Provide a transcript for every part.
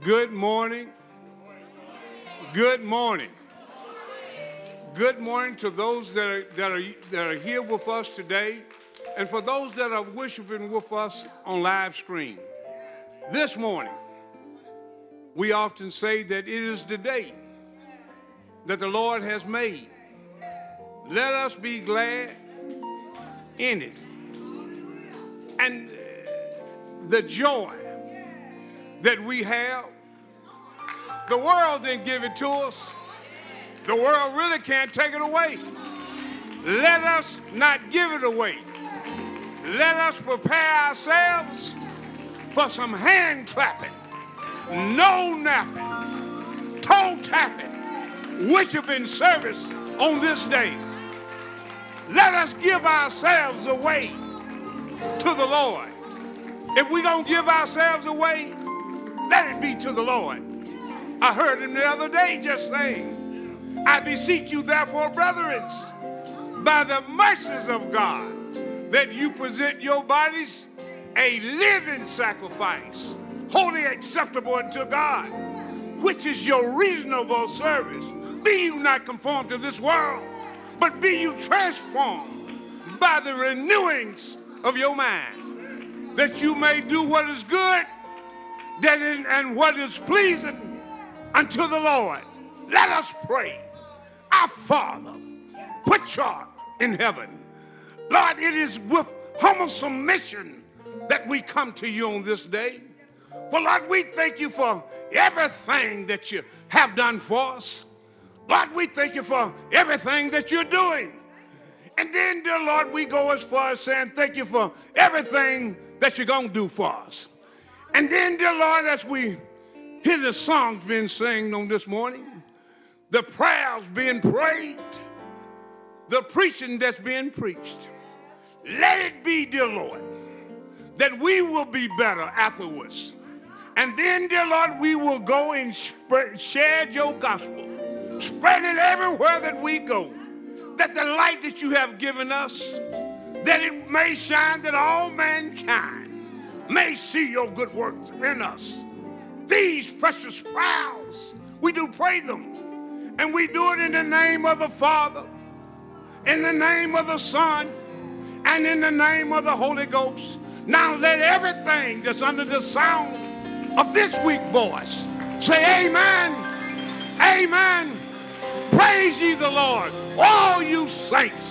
Good morning. Good morning. Good morning to those that are here with us today, and for those that are worshiping with us on live screen. This morning, we often say that it is the day that the Lord has made. Let us be glad in it. And the joy that we have, the world didn't give it to us. The world really can't take it away. Let us not give it away. Let us prepare ourselves for some hand clapping, no napping, toe tapping, worshiping service on this day. Let us give ourselves away to the Lord. If we're going to give ourselves away, let it be to the Lord. I heard him the other day just saying, I beseech you, therefore, brethren, by the mercies of God, that you present your bodies a living sacrifice, wholly acceptable unto God, which is your reasonable service. Be you not conformed to this world, but be you transformed by the renewings of your mind, that you may do what is good and what is pleasing unto the Lord. Let us pray. Our Father, which art in heaven, Lord, it is with humble submission that we come to you on this day. For Lord, we thank you for everything that you have done for us. Lord, we thank you for everything that you're doing. And then, dear Lord, we go as far as saying thank you for everything that you're going to do for us. And then, dear Lord, as we hear the songs being sung on this morning, the prayers being prayed, the preaching that's being preached. Let it be, dear Lord, that we will be better afterwards. And then, dear Lord, we will go and share your gospel. Spread it everywhere that we go, that the light that you have given us, that it may shine, that all mankind may see your good works in us. These precious prayers, we do pray them. And we do it in the name of the Father, in the name of the Son, and in the name of the Holy Ghost. Now let everything that's under the sound of this weak voice say amen, amen. Praise ye the Lord, all you saints.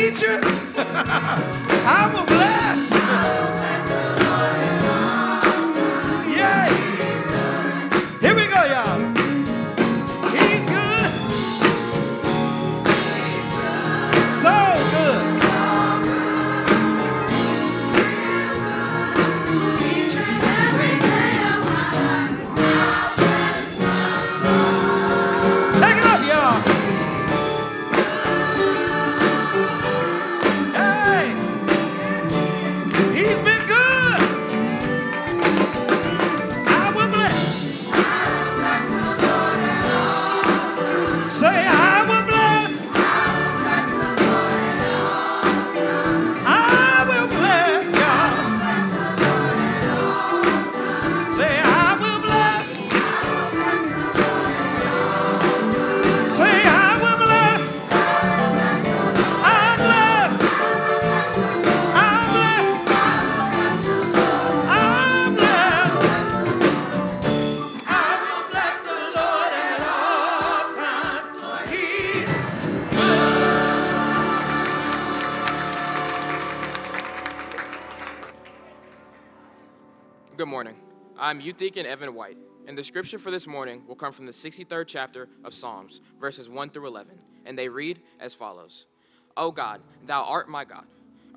teacher. I will bless. Yay. Here we go, y'all. He's good. So good. Each and every day of my life, I bless my Lord. Take it up, y'all. Hey. He's been good. I will bless. Say, I will bless. I will bless y'all. Say, I will bless. Say, I will bless. I bless. I bless. I bless. I will bless the Lord at all times, for He is Good morning. I'm Youth Deacon Evan White, and the scripture for this morning will come from the 63rd chapter of Psalms, verses 1 through 11, and they read as follows. O God, thou art my God.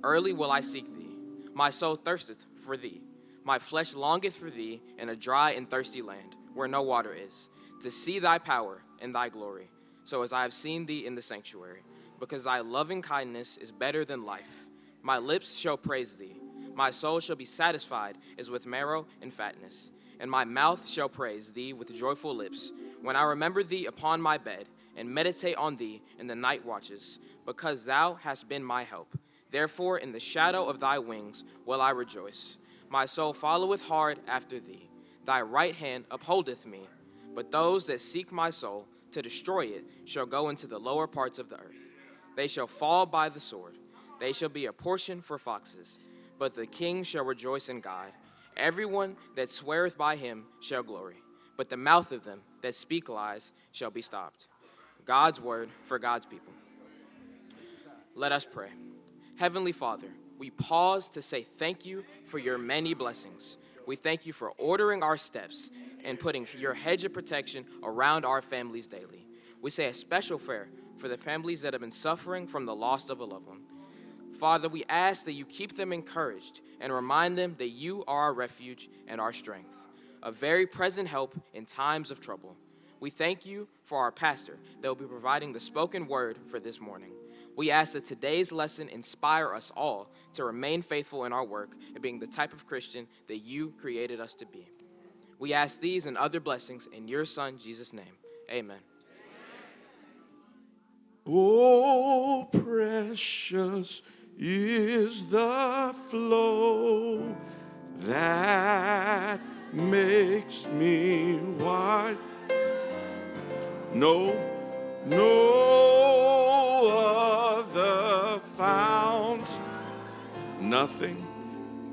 Early will I seek thee. My soul thirsteth for thee. My flesh longeth for thee in a dry and thirsty land, where no water is, to see thy power and thy glory, so as I have seen thee in the sanctuary. Because thy loving kindness is better than life. My lips shall praise thee. My soul shall be satisfied as with marrow and fatness, and my mouth shall praise thee with joyful lips. When I remember thee upon my bed, and meditate on thee in the night watches, because thou hast been my help. Therefore, in the shadow of thy wings will I rejoice. My soul followeth hard after thee. Thy right hand upholdeth me. But those that seek my soul to destroy it shall go into the lower parts of the earth. They shall fall by the sword. They shall be a portion for foxes. But the king shall rejoice in God. Everyone that sweareth by him shall glory. But the mouth of them that speak lies shall be stopped. God's word for God's people. Let us pray. Heavenly Father, we pause to say thank you for your many blessings. We thank you for ordering our steps and putting your hedge of protection around our families daily. We say a special prayer for the families that have been suffering from the loss of a loved one. Father, we ask that you keep them encouraged and remind them that you are our refuge and our strength, a very present help in times of trouble. We thank you for our pastor that will be providing the spoken word for this morning. We ask that today's lesson inspire us all to remain faithful in our work and being the type of Christian that you created us to be. We ask these and other blessings in your son, Jesus' name. Amen. Oh, precious is the flow that makes me white. No other fount.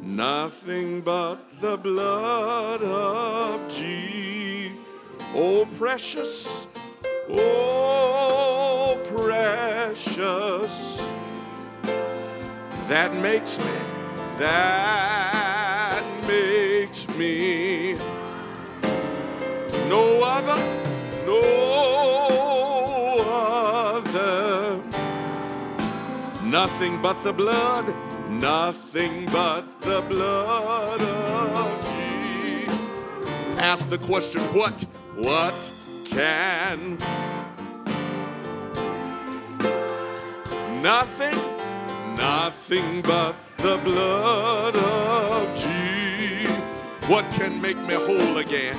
Nothing but the blood of Jesus. Oh, precious, that makes me no other, nothing but the blood of Jesus. Ask the question, what can? Nothing but the blood of Jesus. What can make me whole again?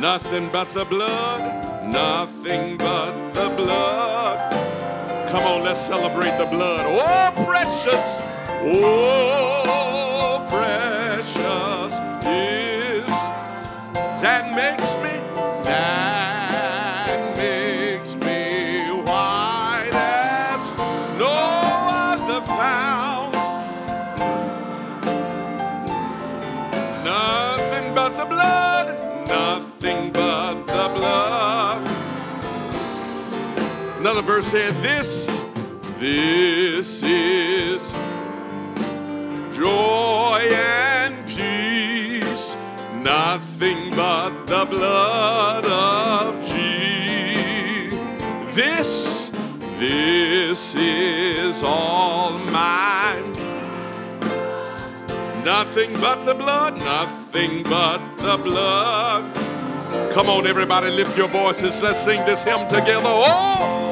Nothing but the blood. Nothing but the blood. Come on, let's celebrate the blood. Oh, precious. Oh, precious is that makes me white as no other fount. Nothing but the blood. Another verse said, this is joy and peace, nothing but the blood of Jesus. This is all mine, nothing but the blood, nothing but the blood. Come on, everybody, lift your voices. Let's sing this hymn together. Oh,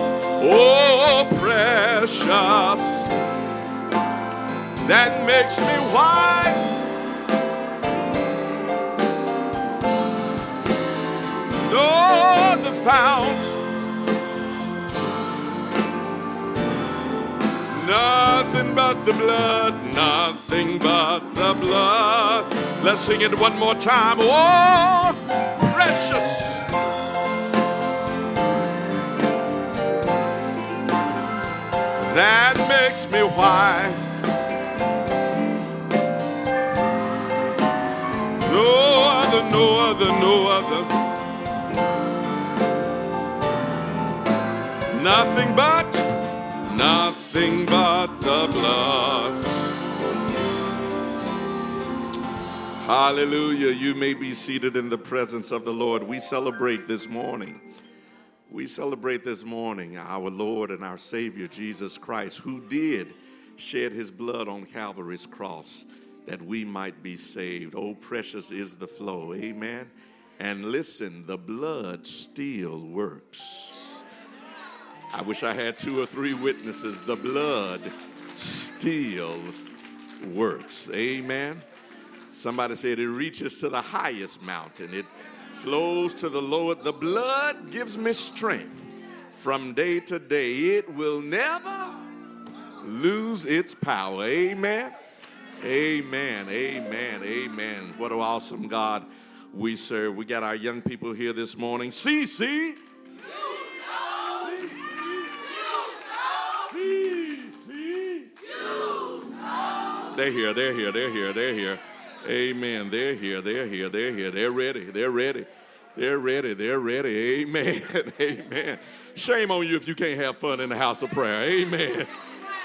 oh, precious, that makes me white. Oh, the fount, nothing but the blood, nothing but the blood. Let's sing it one more time. Oh, precious. That makes me white. No other, no other, no other. Nothing but the blood. Hallelujah. You may be seated in the presence of the Lord. We celebrate this morning our Lord and our Savior, Jesus Christ, who did shed his blood on Calvary's cross that we might be saved. Oh, precious is the flow. Amen. And listen, the blood still works. I wish I had two or three witnesses. The blood still works. Amen. Somebody said it reaches to the highest mountain. It flows to the Lord. The blood gives me strength from day to day. It will never lose its power. Amen. Amen. Amen. Amen. What an awesome God we serve. We got our young people here this morning. CC. You know. They're here. Amen. They're here. They're ready. Amen. Amen. Shame on you if you can't have fun in the house of prayer. Amen.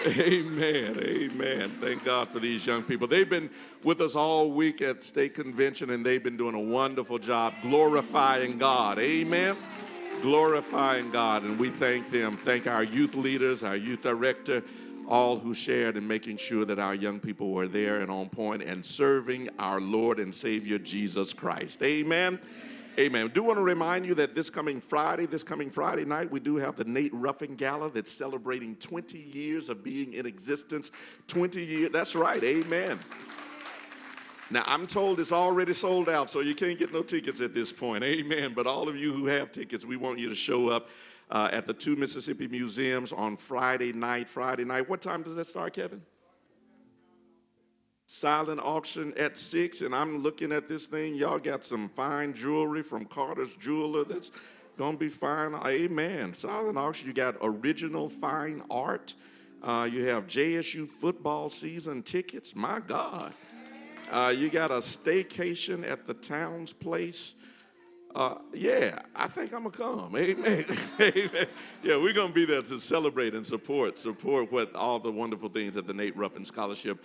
Amen. Amen. Thank God for these young people. They've been with us all week at State Convention, and they've been doing a wonderful job glorifying God. Amen. Glorifying God. And we thank them. Thank our youth leaders, our youth director, all who shared in making sure that our young people were there and on point and serving our Lord and Savior, Jesus Christ. Amen. Amen. I do want to remind you that this coming Friday night, we do have the Nate Ruffin Gala that's celebrating 20 years of being in existence. 20 years. That's right. Amen. Now, I'm told it's already sold out, so you can't get no tickets at this point. Amen. But all of you who have tickets, we want you to show up at the two Mississippi Museums on Friday night. What time does that start, Kevin? Silent auction at 6:00, and I'm looking at this thing. Y'all got some fine jewelry from Carter's Jeweler that's going to be fine. Amen. Silent auction. You got original fine art. You have JSU football season tickets. My God. You got a staycation at the Towns Place. I think I'm going to come. Amen. Amen. Yeah, we're going to be there to celebrate and support what all the wonderful things that the Nate Ruffin Scholarship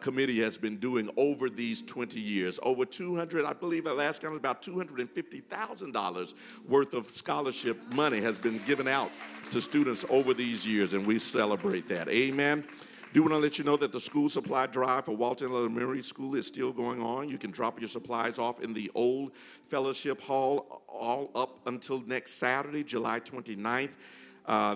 Committee has been doing over these 20 years. Over 200, I believe at last count, about $250,000 worth of scholarship money has been given out to students over these years, and we celebrate that. Amen. Do want to let you know that the school supply drive for Walton Elementary School is still going on. You can drop your supplies off in the old fellowship hall all up until next Saturday, July 29th.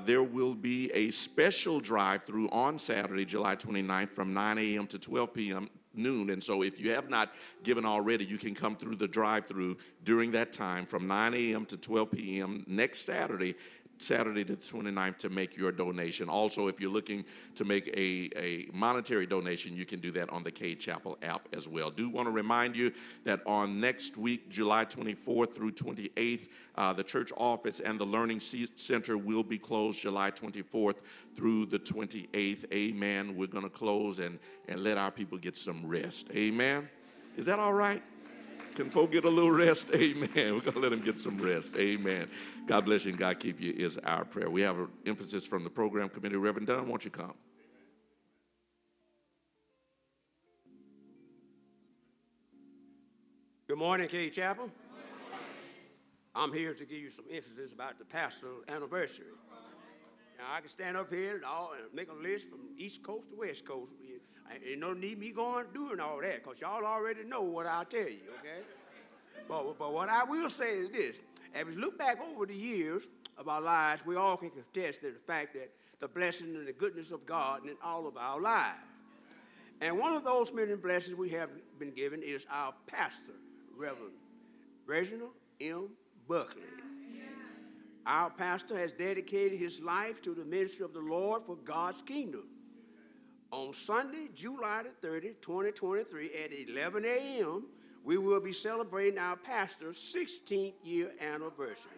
There will be a special drive-through on Saturday, July 29th from 9 a.m. to 12 p.m. noon. And so if you have not given already, you can come through the drive-through during that time from 9 a.m. to 12 p.m. next Saturday the 29th to make your donation. Also, if you're looking to make a monetary donation, you can do that on the K-Chapel app as well. Do want to remind you that on next week, July 24th through 28th, the church office and the Learning Center will be closed July 24th through the 28th. Amen. We're going to close and let our people get some rest. Amen. Is that all right? Can folk get a little rest? Amen. We're going to let them get some rest. Amen. God bless you and God keep you is our prayer. We have an emphasis from the program committee. Reverend Dunn, won't you come? Good morning, K Chapel. I'm here to give you some emphasis about the pastoral anniversary. Now, I can stand up here and make a list from East Coast to West Coast. Ain't no need me going doing all that, because y'all already know what I'll tell you, okay? But what I will say is this. As we look back over the years of our lives, we all can contest to the fact that the blessing and the goodness of God in all of our lives. And one of those many blessings we have been given is our pastor, Reverend Reginald M. Buckley. Our pastor has dedicated his life to the ministry of the Lord for God's kingdom. On Sunday, July the 30th, 2023, at 11 a.m., we will be celebrating our pastor's 16th year anniversary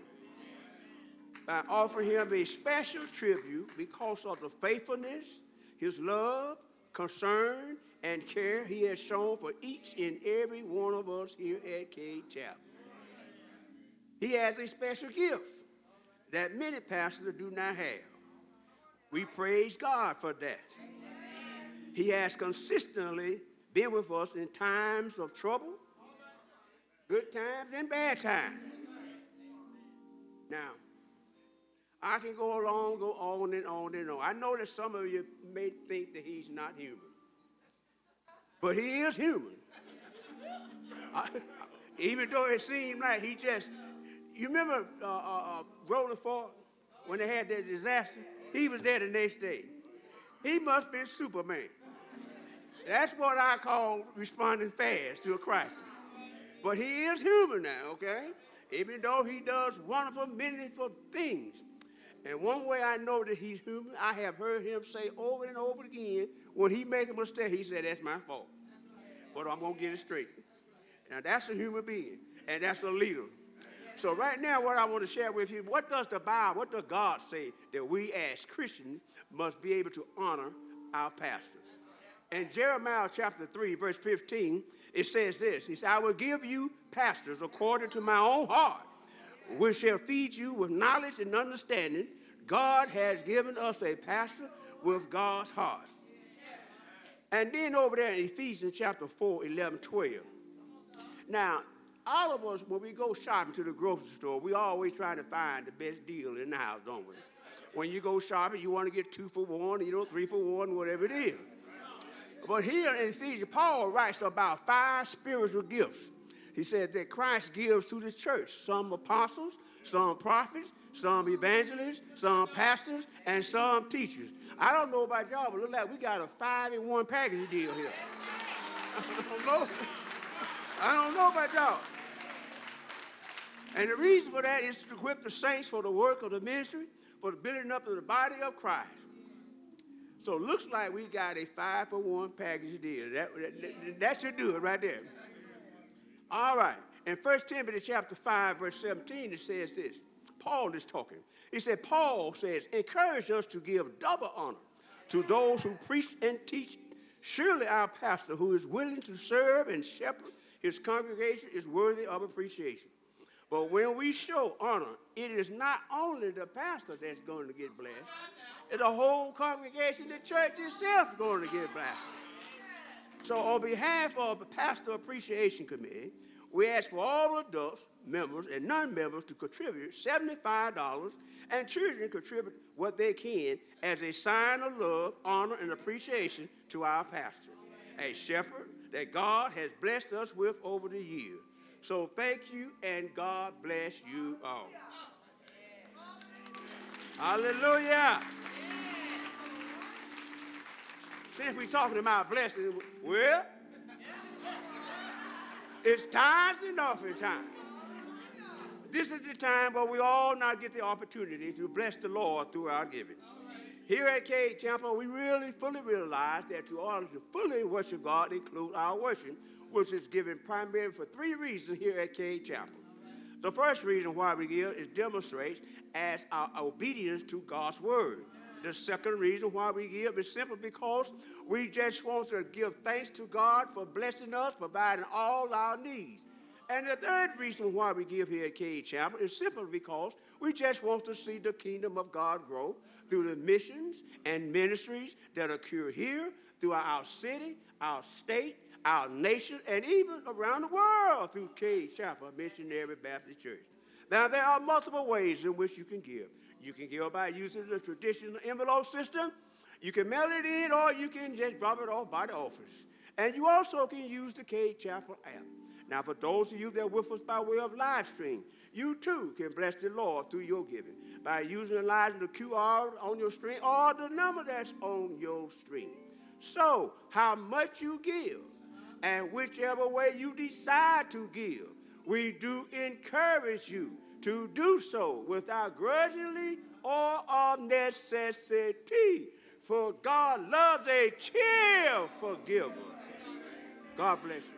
by offering him a special tribute because of the faithfulness, his love, concern, and care he has shown for each and every one of us here at K Chapel. He has a special gift that many pastors do not have. We praise God for that. Amen. He has consistently been with us in times of trouble, good times and bad times. Now, I can go on and on. I know that some of you may think that he's not human, but he is human. Even though it seemed like he just... You remember Roland Ford when they had that disaster? He was there the next day. He must be Superman. That's what I call responding fast to a crisis. But he is human now, okay? Even though he does wonderful, meaningful things. And one way I know that he's human, I have heard him say over and over again, when he makes a mistake, he said, that's my fault. But I'm going to get it straight. Now, that's a human being, and that's a leader. So right now, what I want to share with you, what does the Bible, what does God say that we as Christians must be able to honor our pastor? In Jeremiah chapter 3, verse 15, it says this. He said, I will give you pastors according to my own heart, which shall feed you with knowledge and understanding. God has given us a pastor with God's heart. And then over there in Ephesians chapter 4, 11, 12. Now, all of us, when we go shopping to the grocery store, we always try to find the best deal in the house, don't we? When you go shopping, you want to get 2 for $1, you know, 3 for $1, whatever it is. But here in Ephesians, Paul writes about 5 spiritual gifts. He says that Christ gives to the church, some apostles, some prophets, some evangelists, some pastors, and some teachers. I don't know about y'all, but it looks like we got a 5-in-1 package deal here. I don't know about y'all. And the reason for that is to equip the saints for the work of the ministry, for the building up of the body of Christ. So it looks like we got a 5-for-1 package deal. That should do it right there. All right. In 1 Timothy chapter 5, verse 17, it says this. Paul is talking. He said, Paul says, encourage us to give double honor to those who preach and teach. Surely our pastor, who is willing to serve and shepherd his congregation, is worthy of appreciation. But when we show honor, it is not only the pastor that's going to get blessed. It's the whole congregation, the church itself, going to get blessed. So on behalf of the Pastor Appreciation Committee, we ask for all adults, members, and non-members to contribute $75, and children contribute what they can as a sign of love, honor, and appreciation to our pastor, a shepherd that God has blessed us with over the years. So thank you, and God bless you all. Hallelujah. Since we're talking about blessings, well, it's tithes and offering time. This is the time where we all now get the opportunity to bless the Lord through our giving. Here at K Temple, we really fully realize that in order to fully worship God, include our worship, which is given primarily for 3 reasons here at K Chapel. The first reason why we give is demonstrates as our obedience to God's word. The second reason why we give is simply because we just want to give thanks to God for blessing us, providing all our needs. And the third reason why we give here at K.E. Chapel is simply because we just want to see the kingdom of God grow through the missions and ministries that occur here, throughout our city, our state, our nation, and even around the world through K.E. Chapel Missionary Baptist Church. Now, there are multiple ways in which you can give. You can give by using the traditional envelope system. You can mail it in, or you can just drop it off by the office. And you also can use the K.E. Chapel app. Now, for those of you that are with us by way of live stream, you too can bless the Lord through your giving by utilizing the QR on your screen or the number that's on your screen. So, how much you give, and whichever way you decide to give, we do encourage you to do so without grudgingly or of necessity, for God loves a cheerful giver. God bless you.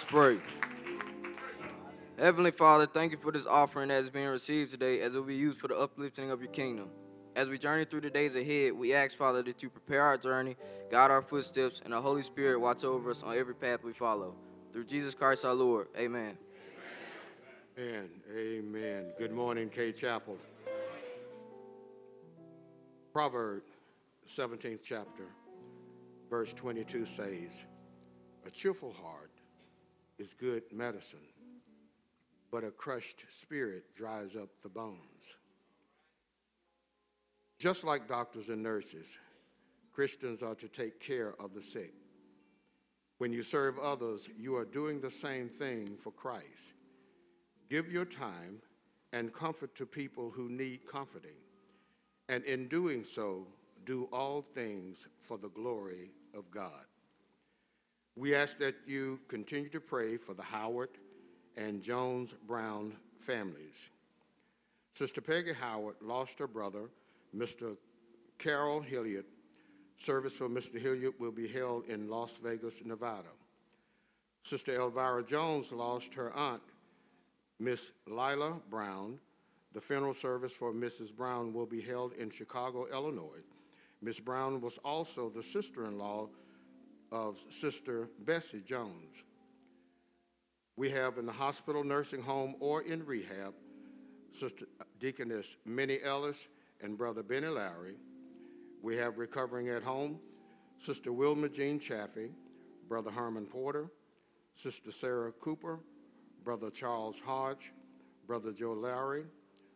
us pray. Heavenly Father, thank you for this offering that has been received today as it will be used for the uplifting of your kingdom. As we journey through the days ahead, we ask, Father, that you prepare our journey, guide our footsteps, and the Holy Spirit watch over us on every path we follow. Through Jesus Christ our Lord, amen. Amen. Amen. Good morning, K-Chapel. Proverbs 17th chapter, verse 22 says, "A cheerful heart is good medicine, but a crushed spirit dries up the bones." Just like doctors and nurses, Christians are to take care of the sick. When you serve others, you are doing the same thing for Christ. Give your time and comfort to people who need comforting, and in doing so, do all things for the glory of God. We ask that you continue to pray for the Howard and Jones Brown families. Sister Peggy Howard lost her brother, Mr. Carol Hilliard. Service for Mr. Hilliard will be held in Las Vegas, Nevada. Sister Elvira Jones lost her aunt, Miss Lila Brown. The funeral service for Mrs. Brown will be held in Chicago, Illinois. Miss Brown was also the sister-in-law of Sister Bessie Jones. We have in the hospital, nursing home, or in rehab, Sister Deaconess Minnie Ellis and Brother Benny Lowry. We have recovering at home, Sister Wilma Jean Chaffee, Brother Herman Porter, Sister Sarah Cooper, Brother Charles Hodge, Brother Joe Lowry,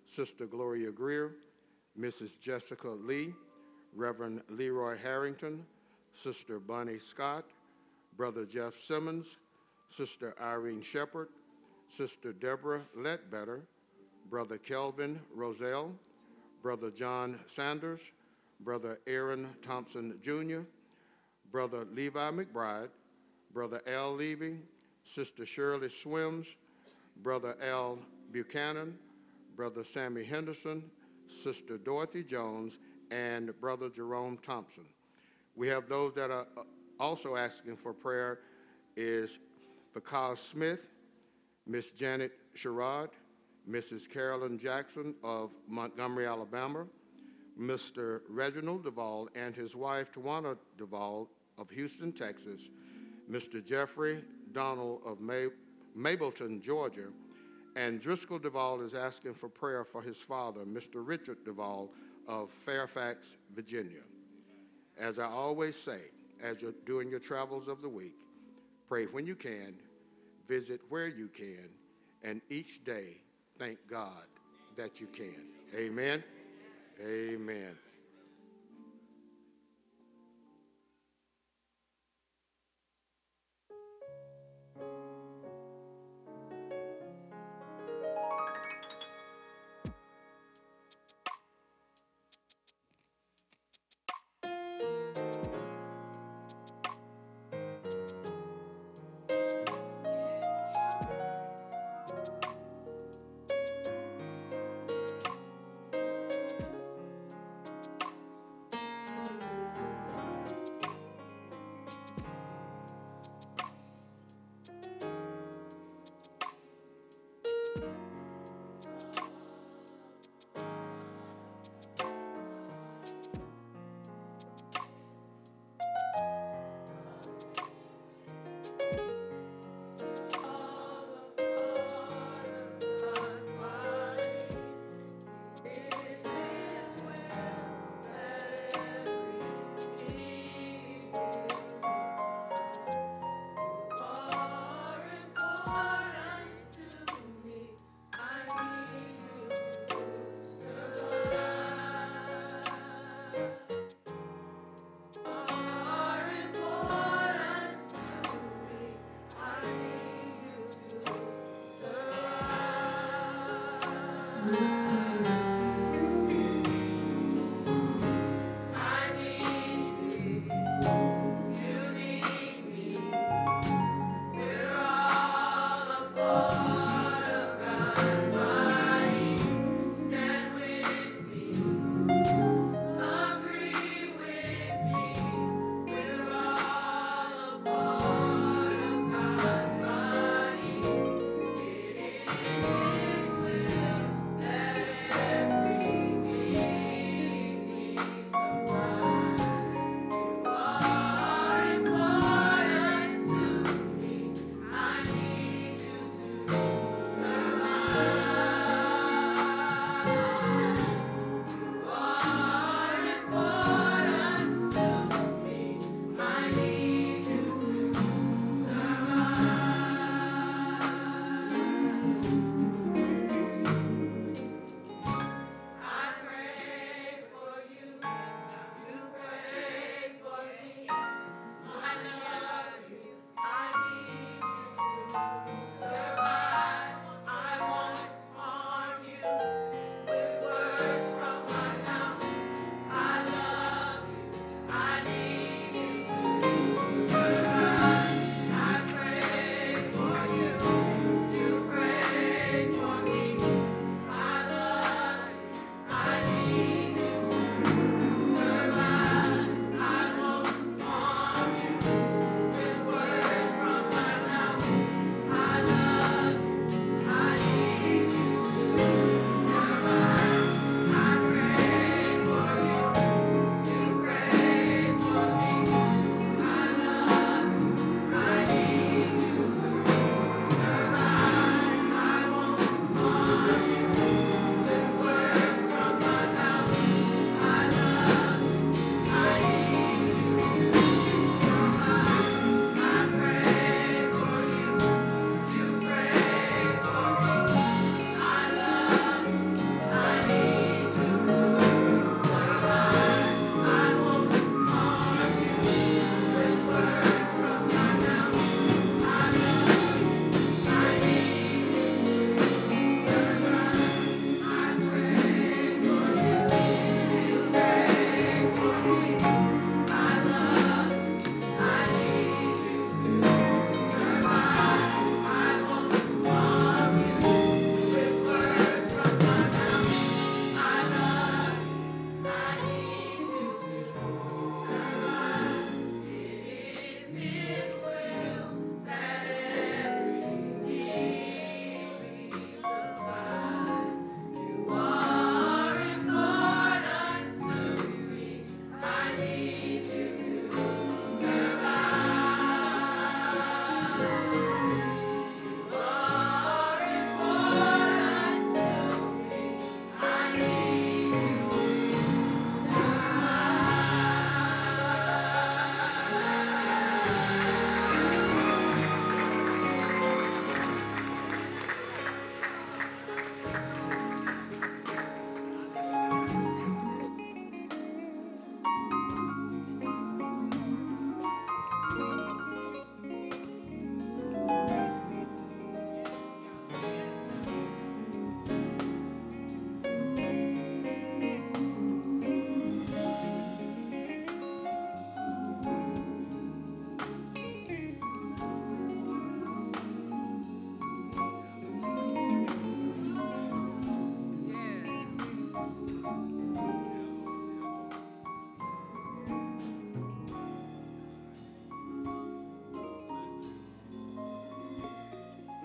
Sister Gloria Greer, Mrs. Jessica Lee, Reverend Leroy Harrington, Sister Bonnie Scott, Brother Jeff Simmons, Sister Irene Shepherd, Sister Deborah Letbetter, Brother Kelvin Roselle, Brother John Sanders, Brother Aaron Thompson Jr., Brother Levi McBride, Brother Al Levy, Sister Shirley Swims, Brother Al Buchanan, Brother Sammy Henderson, Sister Dorothy Jones, and Brother Jerome Thompson. We have those that are also asking for prayer is Picasso Smith, Miss Janet Sherrod, Mrs. Carolyn Jackson of Montgomery, Alabama, Mr. Reginald Duvall and his wife, Tawana Duvall of Houston, Texas, Mr. Jeffrey Donald of Mableton, Georgia, and Driscoll Duvall is asking for prayer for his father, Mr. Richard Duvall of Fairfax, Virginia. As I always say, as you're doing your travels of the week, pray when you can, visit where you can, and each day thank God that you can. Amen. Amen.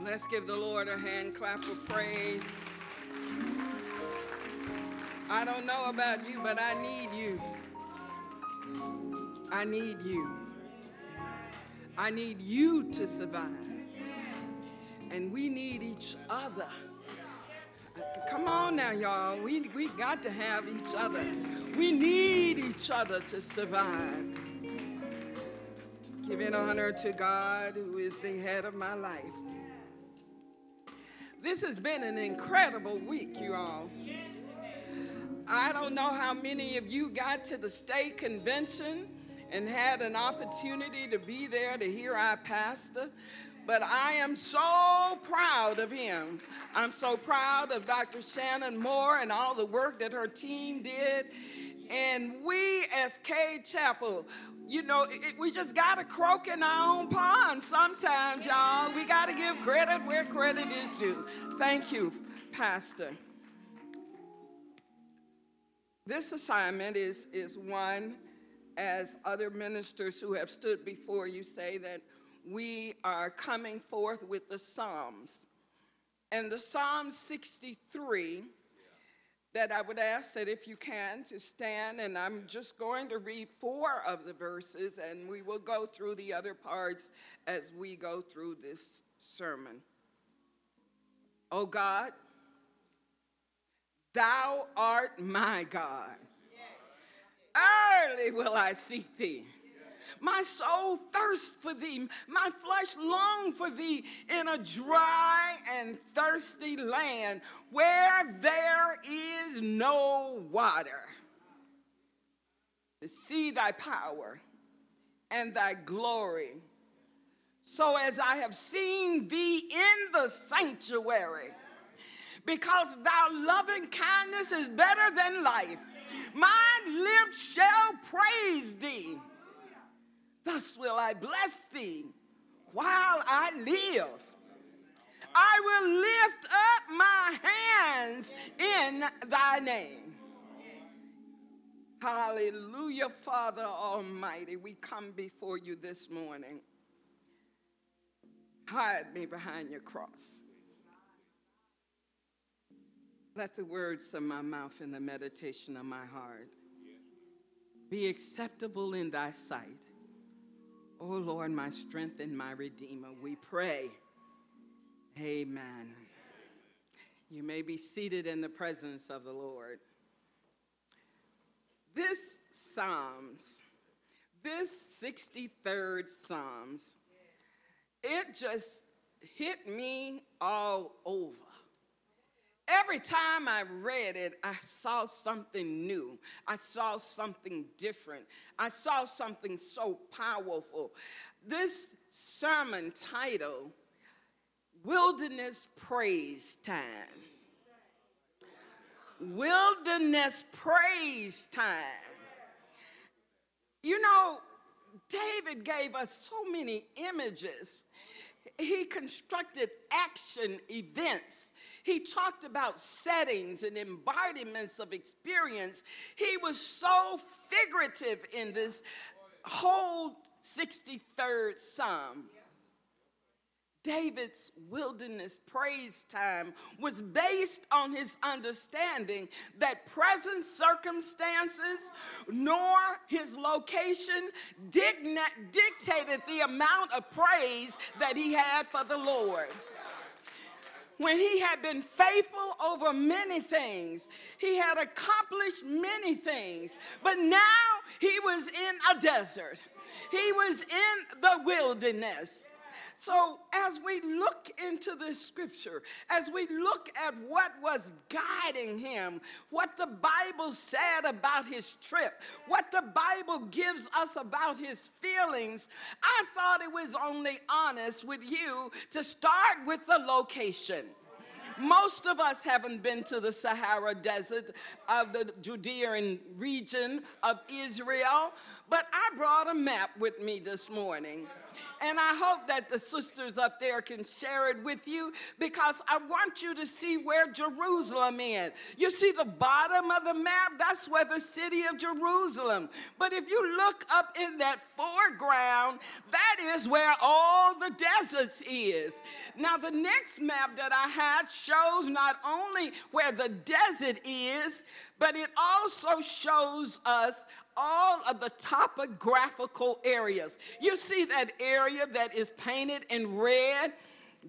Let's give the Lord a hand clap of praise. I don't know about you, but I need you. I need you. I need you to survive. And we need each other. Come on now, y'all. We got to have each other. We need each other to survive. Giving honor to God, who is the head of my life. This has been an incredible week, you all. I don't know how many of you got to the state convention and had an opportunity to be there to hear our pastor, but I am so proud of him. I'm so proud of Dr. Shannon Moore and all the work that her team did. And we as K Chapel, you know, we just got to croak in our own pond sometimes, y'all. We got to give credit where credit is due. Thank you, Pastor. This assignment is one, as other ministers who have stood before you say, that we are coming forth with the Psalms. And the Psalm 63, that I would ask that if you can to stand, and I'm just going to read 4 of the verses, and we will go through the other parts as we go through this sermon. Oh God, thou art my God. Early will I seek thee. My soul thirsts for thee. My flesh longs for thee in a dry and thirsty land where there is no water, to see thy power and thy glory. So as I have seen thee in the sanctuary, because thy loving kindness is better than life, my lips shall praise thee. Thus will I bless thee while I live. I will lift up my hands in thy name. Hallelujah, Father Almighty. We come before you this morning. Hide me behind your cross. Let the words of my mouth and the meditation of my heart be acceptable in thy sight. O Lord, my strength and my redeemer, we pray. Amen. You may be seated in the presence of the Lord. This Psalms, this 63rd Psalms, it just hit me all over. Every time I read it, I saw something new. I saw something different. I saw something so powerful. This sermon title, Wilderness Praise Time. Wilderness Praise Time. You know, David gave us so many images. He constructed action events. He talked about settings and embodiments of experience. He was so figurative in this whole 63rd Psalm. David's wilderness praise time was based on his understanding that present circumstances nor his location dictated the amount of praise that he had for the Lord. When he had been faithful over many things, he had accomplished many things, but now he was in a desert. He was in the wilderness. So as we look into this scripture, as we look at what was guiding him, what the Bible said about his trip, what the Bible gives us about his feelings, I thought it was only honest with you to start with the location. Most of us haven't been to the Sahara Desert of the Judean region of Israel, but I brought a map with me this morning. And I hope that the sisters up there can share it with you, because I want you to see where Jerusalem is. You see the bottom of the map? That's where the city of Jerusalem. But if you look up in that foreground, that is where all the deserts is. Now, the next map that I had shows not only where the desert is, but it also shows us all of the topographical areas. You see that area that is painted in red,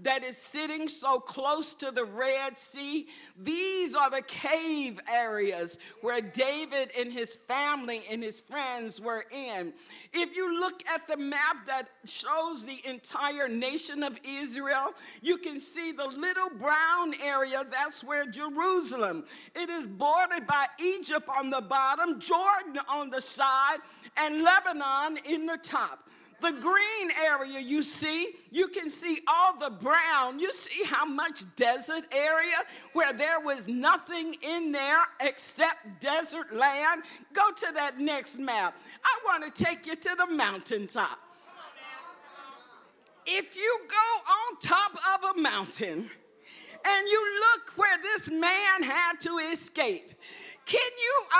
that is sitting so close to the Red Sea? These are the cave areas where David and his family and his friends were in. If you look at the map that shows the entire nation of Israel, you can see the little brown area, that's where Jerusalem. It is bordered by Egypt on the bottom, Jordan on the side, and Lebanon in the top. The green area, you see, you can see all the brown. You see how much desert area where there was nothing in there except desert land? Go to that next map. I want to take you to the mountaintop. If you go on top of a mountain and you look where this man had to escape, can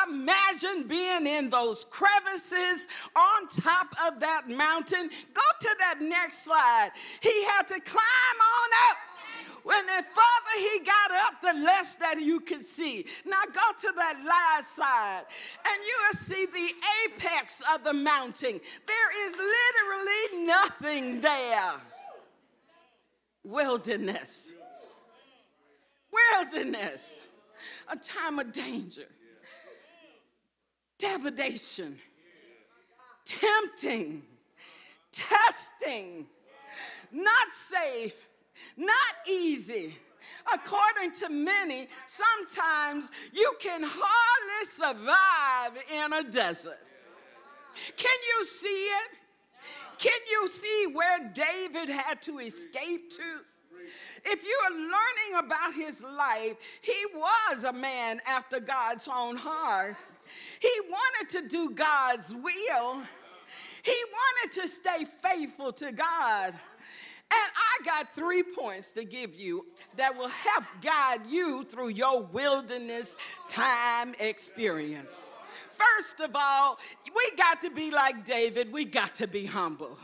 you imagine being in those crevices on top of that mountain? Go to that next slide. He had to climb on up. When the farther he got up, the less that you could see. Now go to that last side, and you will see the apex of the mountain. There is literally nothing there. Wilderness. Wilderness. A time of danger. Trepidation, tempting, testing, not safe, not easy. According to many, sometimes you can hardly survive in a desert. Can you see it? Can you see where David had to escape to? If you are learning about his life, he was a man after God's own heart. He wanted to do God's will. He wanted to stay faithful to God. And I got 3 points to give you that will help guide you through your wilderness time experience. First of all, we got to be like David. We got to be humble.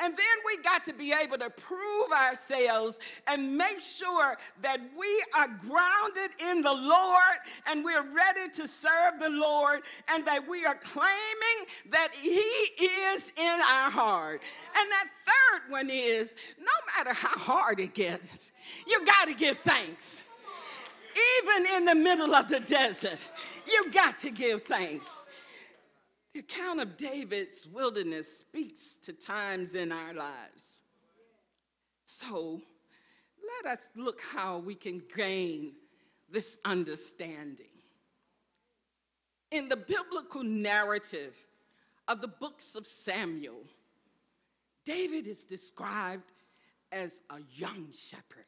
And then we got to be able to prove ourselves and make sure that we are grounded in the Lord and we're ready to serve the Lord, and that we are claiming that He is in our heart. And that third one is, no matter how hard it gets, you got to give thanks. Even in the middle of the desert, you got to give thanks. The account of David's wilderness speaks to times in our lives. So let us look how we can gain this understanding. In the biblical narrative of the books of Samuel, David is described as a young shepherd,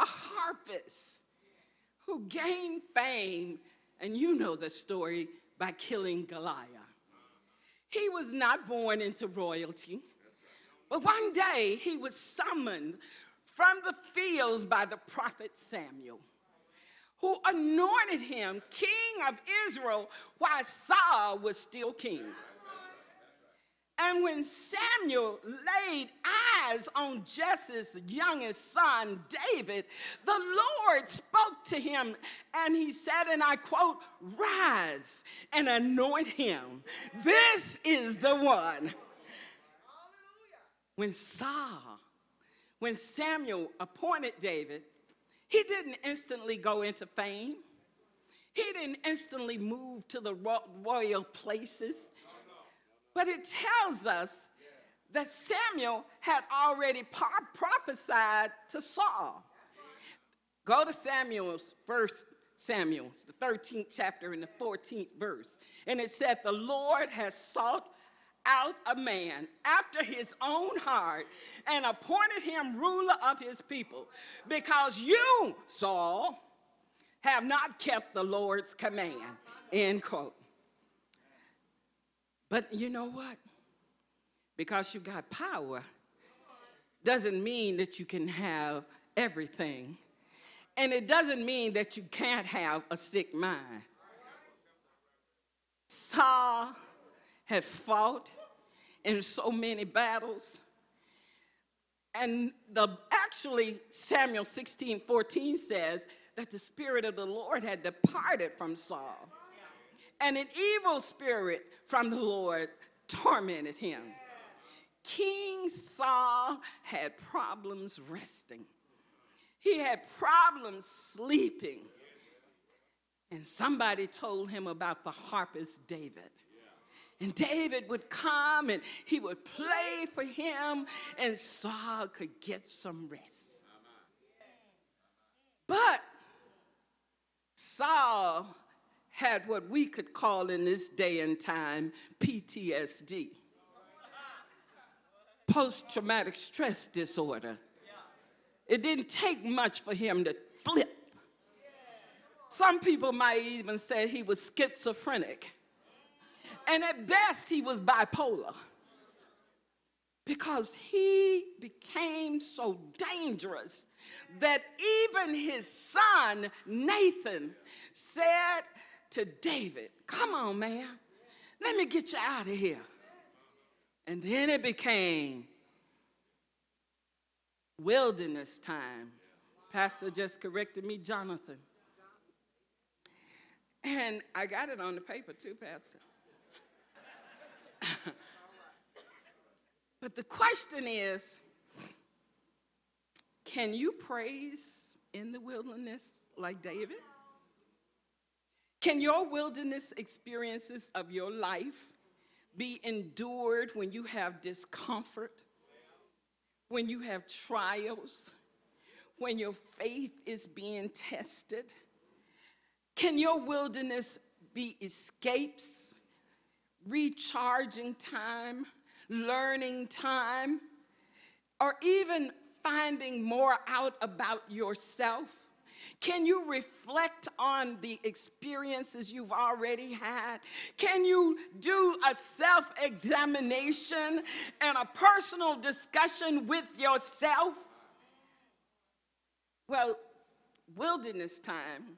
a harpist who gained fame, and you know the story, by killing Goliath. He was not born into royalty, but one day he was summoned from the fields by the prophet Samuel, who anointed him king of Israel while Saul was still king. And when Samuel laid eyes on Jesse's youngest son, David, the Lord spoke to him, and he said, and I quote, "Rise and anoint him. This is the one." When Samuel appointed David, he didn't instantly go into fame. He didn't instantly move to the royal places. But it tells us that Samuel had already prophesied to Saul. Go to Samuel's first Samuel, the 13th chapter and the 14th verse. And it said, the Lord has sought out a man after his own heart and appointed him ruler of his people, because you, Saul, have not kept the Lord's command, end quote. But you know what? because you got power doesn't mean that you can have everything. And it doesn't mean that you can't have a sick mind. Saul had fought in so many battles. And actually, Samuel 16:14 says that the Spirit of the Lord had departed from Saul. And an evil spirit from the Lord tormented him. King Saul had problems resting. He had problems sleeping. And somebody told him about the harpist David. And David would come and he would play for him, and Saul could get some rest. But Saul had what we could call in this day and time PTSD, post-traumatic stress disorder. It didn't take much for him to flip. Some people might even say he was schizophrenic. And at best, he was bipolar, because he became so dangerous that even his son, Nathan, said to David, "Come on, man, let me get you out of here." And then it became wilderness time. Pastor just corrected me, Jonathan. And I got it on the paper too, Pastor. But the question is, can you praise in the wilderness like David? Can your wilderness experiences of your life be endured when you have discomfort, when you have trials, when your faith is being tested? Can your wilderness be escapes, recharging time, learning time, or even finding more out about yourself? Can you reflect on the experiences you've already had? Can you do a self-examination and a personal discussion with yourself? Well, wilderness time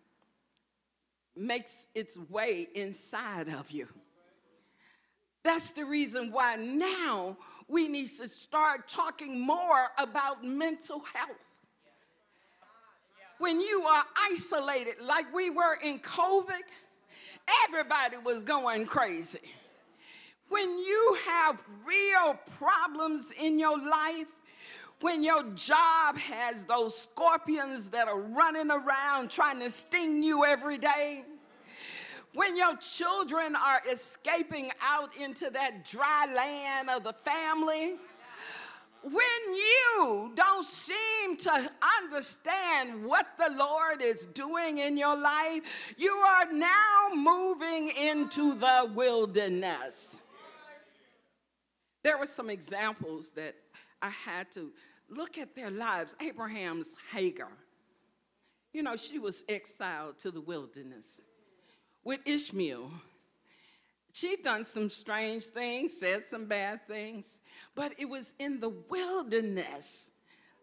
makes its way inside of you. That's the reason why now we need to start talking more about mental health. When you are isolated like we were in COVID, everybody was going crazy. When you have real problems in your life, when your job has those scorpions that are running around trying to sting you every day, when your children are escaping out into that dry land of the family, when you don't seem to understand what the Lord is doing in your life, you are now moving into the wilderness. There were some examples that I had to look at their lives. Abraham's Hagar. You know, she was exiled to the wilderness. With Ishmael, she'd done some strange things, said some bad things, but it was in the wilderness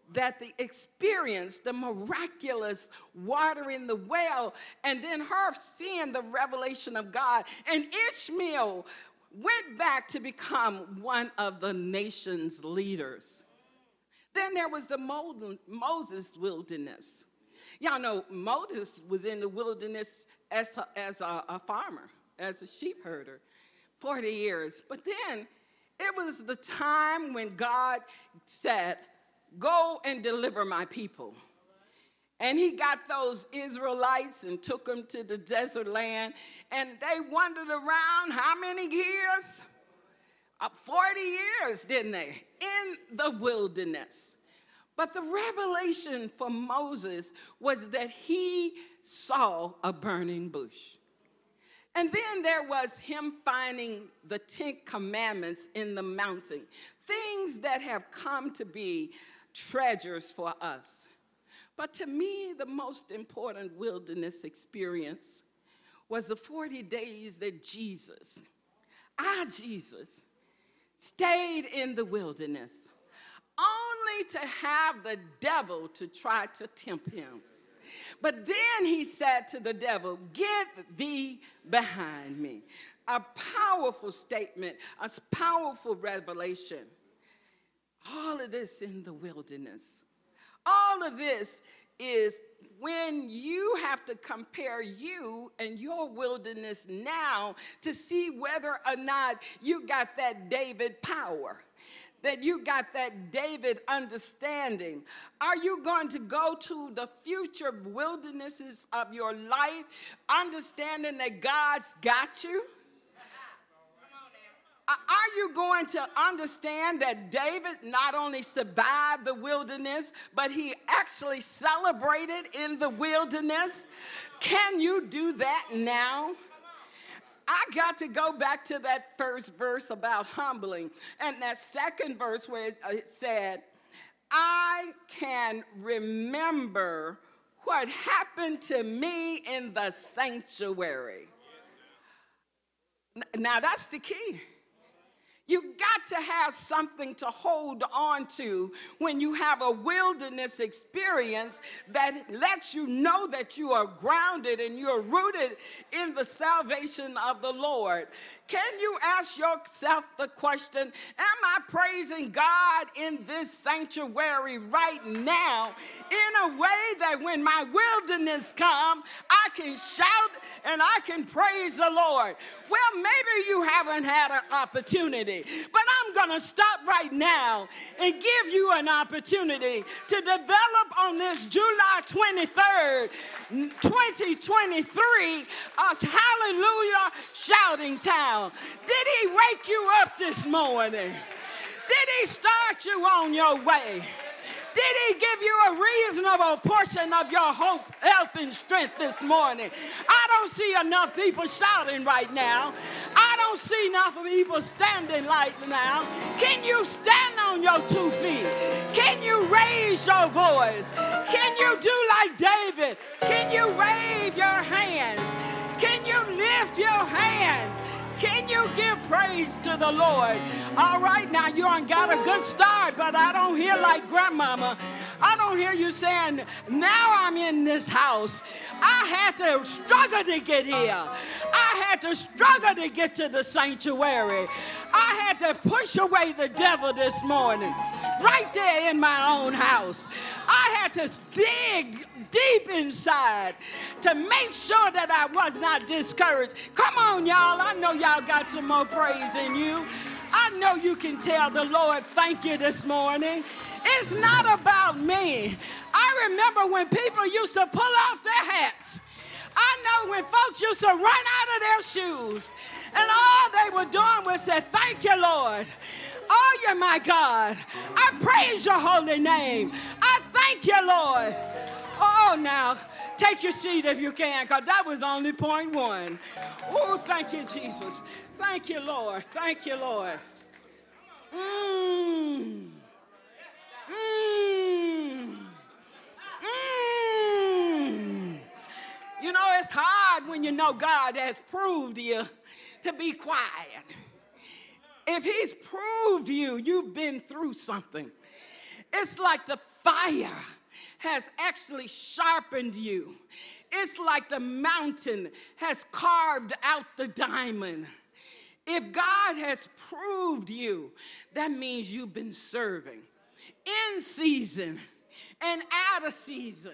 that the experience, the miraculous water in the well, and then her seeing the revelation of God. And Ishmael went back to become one of the nation's leaders. Then there was the Moses wilderness. Y'all know Moses was in the wilderness as a farmer, as a sheep herder, 40 years. But then it was the time when God said, "Go and deliver my people." And he got those Israelites and took them to the desert land. And they wandered around how many years? 40 years, didn't they? In the wilderness. But the revelation for Moses was that he saw a burning bush. And then there was him finding the 10 Commandments in the mountain, things that have come to be treasures for us. But to me, the most important wilderness experience was the 40 days that Jesus, our Jesus, stayed in the wilderness only to have the devil to try to tempt him. But then he said to the devil, "Get thee behind me." A powerful statement, a powerful revelation. All of this in the wilderness. All of this is when you have to compare you and your wilderness now to see whether or not you got that David power, that you got that David understanding. Are you going to go to the future wildernesses of your life understanding that God's got you? Are you going to understand that David not only survived the wilderness, but he actually celebrated in the wilderness? Can you do that now? I got to go back to that first verse about humbling and that second verse where it said, "I can remember what happened to me in the sanctuary." Now that's the key. You got to have something to hold on to when you have a wilderness experience that lets you know that you are grounded and you're rooted in the salvation of the Lord. Can you ask yourself the question, am I praising God in this sanctuary right now in a way that when my wilderness comes, I can shout and I can praise the Lord? Well, maybe you haven't had an opportunity. But I'm going to stop right now and give you an opportunity to develop on this July 23rd, 2023, hallelujah shouting town. Did he wake you up this morning? Did he start you on your way? Did he give you a reasonable portion of your hope, health, and strength this morning? I don't see enough people shouting right now. I don't see enough people standing right now. Can you stand on your two feet? Can you raise your voice? Can you do like David? Can you wave your hands? Can you lift your hands? Can you give praise to the Lord? All right, now you ain't got a good start, but I don't hear like grandmama. I don't hear you saying, now I'm in this house. I had to struggle to get here. I had to struggle to get to the sanctuary. I had to push away the devil this morning, right there in my own house. I had to dig deep inside to make sure that I was not discouraged. Come on, y'all. I know y'all got some more praise in you. I know you can tell the Lord thank you this morning. It's not about me. I remember when people used to pull off their hats. I know when folks used to run out of their shoes, and all they were doing was say, thank you, Lord. Oh, you're my God. I praise your holy name. I thank you, Lord. Oh, now, take your seat if you can, because that was only point one. Oh, thank you, Jesus. Thank you, Lord. Thank you, Lord. You know, it's hard when you know God has proved you to be quiet. If he's proved you, you've been through something. It's like the fire has actually sharpened you. It's like the mountain has carved out the diamond. If God has proved you, that means you've been serving in season and out of season.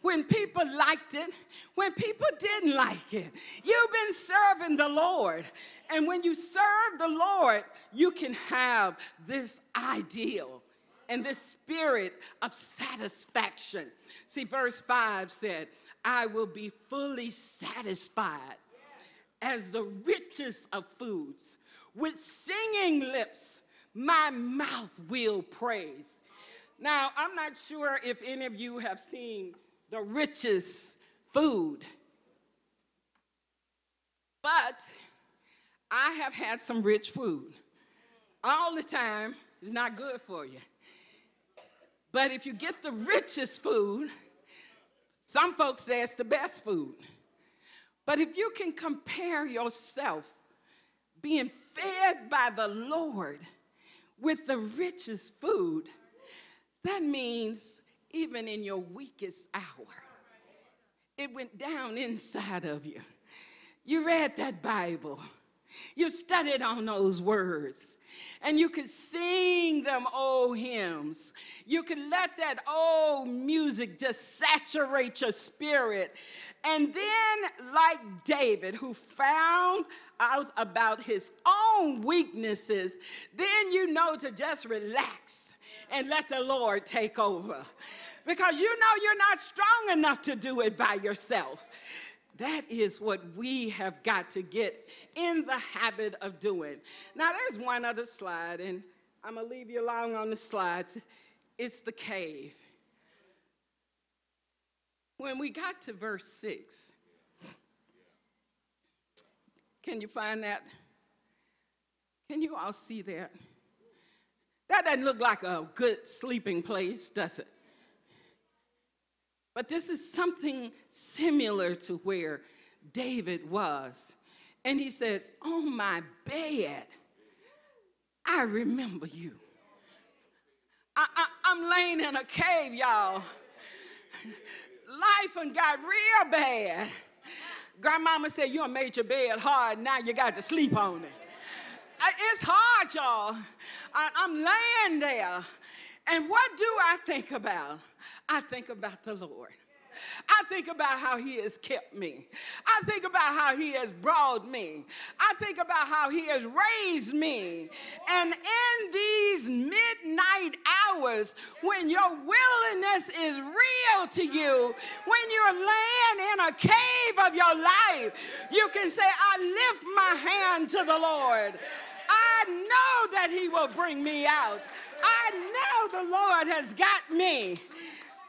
When people liked it, when people didn't like it. You've been serving the Lord. And when you serve the Lord, you can have this ideal and this spirit of satisfaction. See, verse 5 said, I will be fully satisfied as the richest of foods. With singing lips, my mouth will praise. Now, I'm not sure if any of you have seen the richest food. But I have had some rich food. All the time, it's not good for you. But if you get the richest food, some folks say it's the best food. But if you can compare yourself being fed by the Lord with the richest food, that means even in your weakest hour, it went down inside of you. You read that Bible. You studied on those words. And you could sing them old hymns. You could let that old music just saturate your spirit. And then, like David, who found out about his own weaknesses, then you know to just relax and let the Lord take over. Because you know you're not strong enough to do it by yourself. That is what we have got to get in the habit of doing. Now, there's one other slide, and I'm going to leave you along on the slides. It's the cave. When we got to verse 6, can you find that? Can you all see that? That doesn't look like a good sleeping place, does it? But this is something similar to where David was. And he says, on my bed, I remember you. I'm laying in a cave, y'all. Life and got real bad. Grandmama said, you made your bed hard, now you got to sleep on it. It's hard, y'all. I'm laying there. And what do I think about? I think about the Lord. I think about how he has kept me. I think about how he has brought me. I think about how he has raised me. And in these midnight hours, when your willingness is real to you, when you're laying in a cave of your life, you can say, I lift my hand to the Lord. I know that he will bring me out. I know the Lord has got me.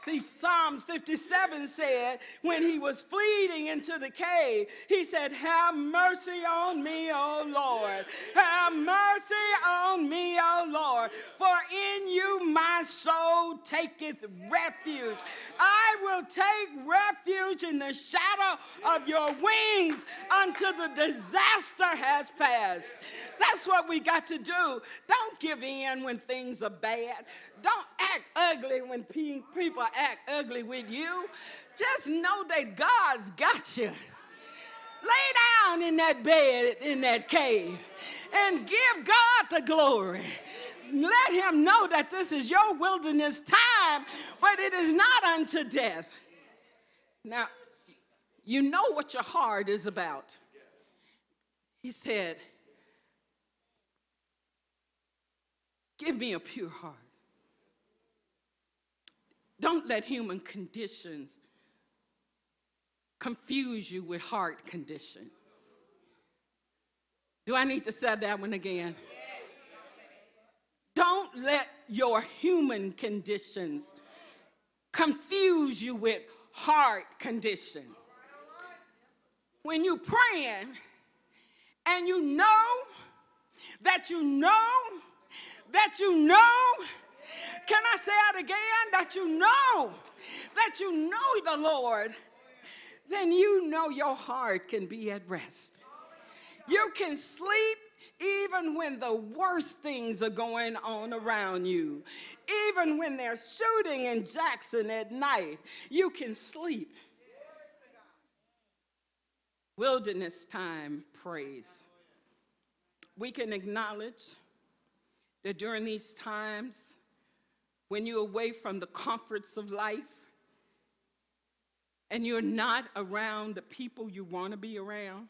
See, Psalm 57 said, when he was fleeing into the cave, he said, have mercy on me, O Lord. Have mercy on me, O Lord. For in you my soul taketh refuge. I will take refuge in the shadow of your wings until the disaster has passed. That's what we got to do. Don't give in when things are bad. Don't act ugly when people act ugly with you. Just know that God's got you. Lay down in that bed, in that cave, and give God the glory. Let him know that this is your wilderness time, but it is not unto death. Now, you know what your heart is about. He said, give me a pure heart. Don't let human conditions confuse you with heart condition. Do I need to say that one again? Don't let your human conditions confuse you with heart condition. When you're praying and you know, can I say it again? That you know the Lord, then you know your heart can be at rest. You can sleep even when the worst things are going on around you. Even when they're shooting in Jackson at night, you can sleep. Wilderness time praise. We can acknowledge that during these times, when you're away from the comforts of life and you're not around the people you want to be around,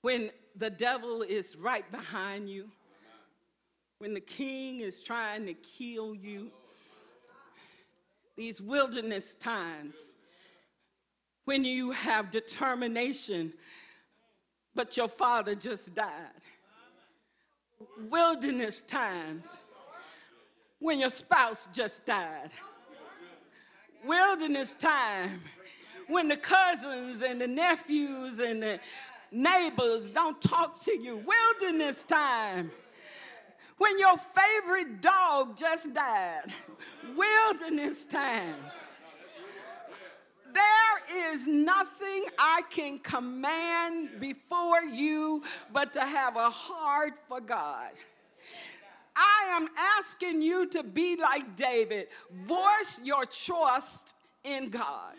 when the devil is right behind you, when the king is trying to kill you, these wilderness times, when you have determination, but your father just died, wilderness times, when your spouse just died. Wilderness time, when the cousins and the nephews and the neighbors don't talk to you. Wilderness time, when your favorite dog just died. Wilderness times. There is nothing I can command before you but to have a heart for God. I am asking you to be like David. Voice your trust in God.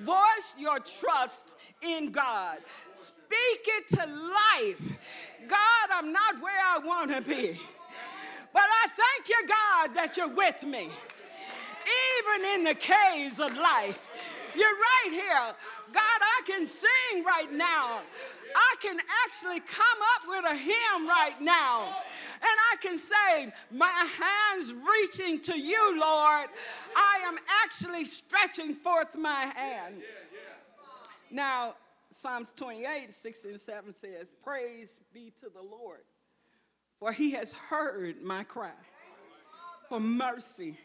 Voice your trust in God. Speak it to life. God, I'm not where I want to be, but I thank you, God, that you're with me. Even in the caves of life, you're right here. God, I can sing right now. I can actually come up with a hymn right now. And I can say, my hands reaching to you, Lord. I am actually stretching forth my hand. Now, Psalms 28:6-7 says, praise be to the Lord, for he has heard my cry for mercy.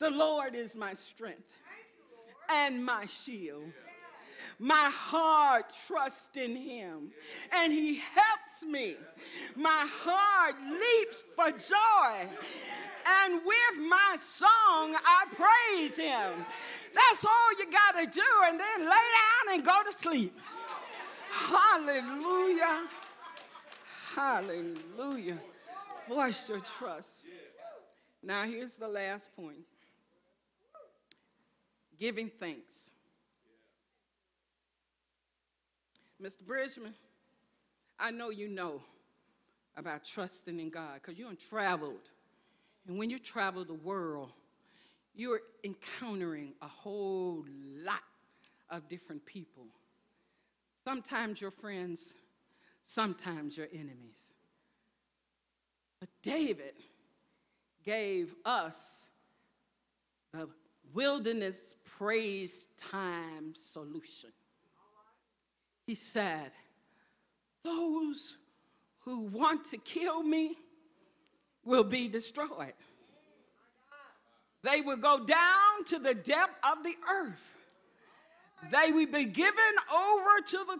The Lord is my strength and my shield. My heart trusts in him, and he helps me. My heart leaps for joy, and with my song I praise him. That's all you got to do, and then lay down and go to sleep. Hallelujah. Hallelujah. Voice your trust. Now, here's the last point. Giving thanks. Mr. Bridgman, I know you know about trusting in God because you're traveled. And when you travel the world, you're encountering a whole lot of different people. Sometimes your friends, sometimes your enemies. But David gave us the wilderness praise time solution. He said, those who want to kill me will be destroyed. They will go down to the depth of the earth. They will be given over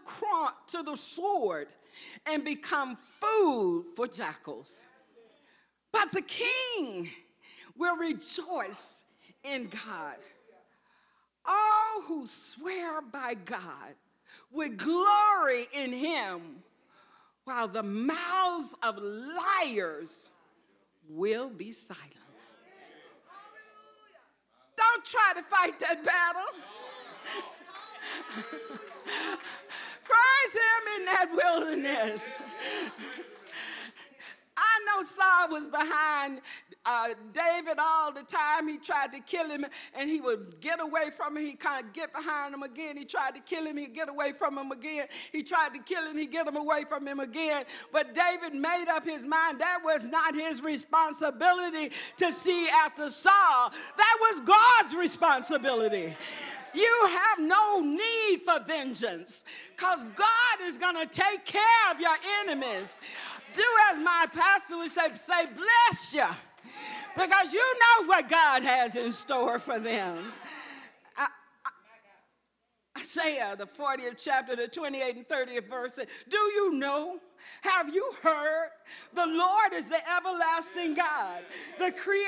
to the sword and become food for jackals. But the king will rejoice in God. All who swear by God with glory in him, while the mouths of liars will be silenced. Don't try to fight that battle. Praise him in that wilderness. I know Saul was behind David all the time. He tried to kill him, and he would get away from him. He kind of get behind him again. He tried to kill him. He'd get away from him again. He tried to kill him. He'd get him away from him again. But David made up his mind that was not his responsibility to see after Saul. That was God's responsibility. You have no need for vengeance because God is going to take care of your enemies. Do as my pastor would say, bless you, because you know what God has in store for them. Isaiah, the 40th chapter, the 28th and 30th verse, says, do you know? Have you heard? The Lord is the everlasting God, the creator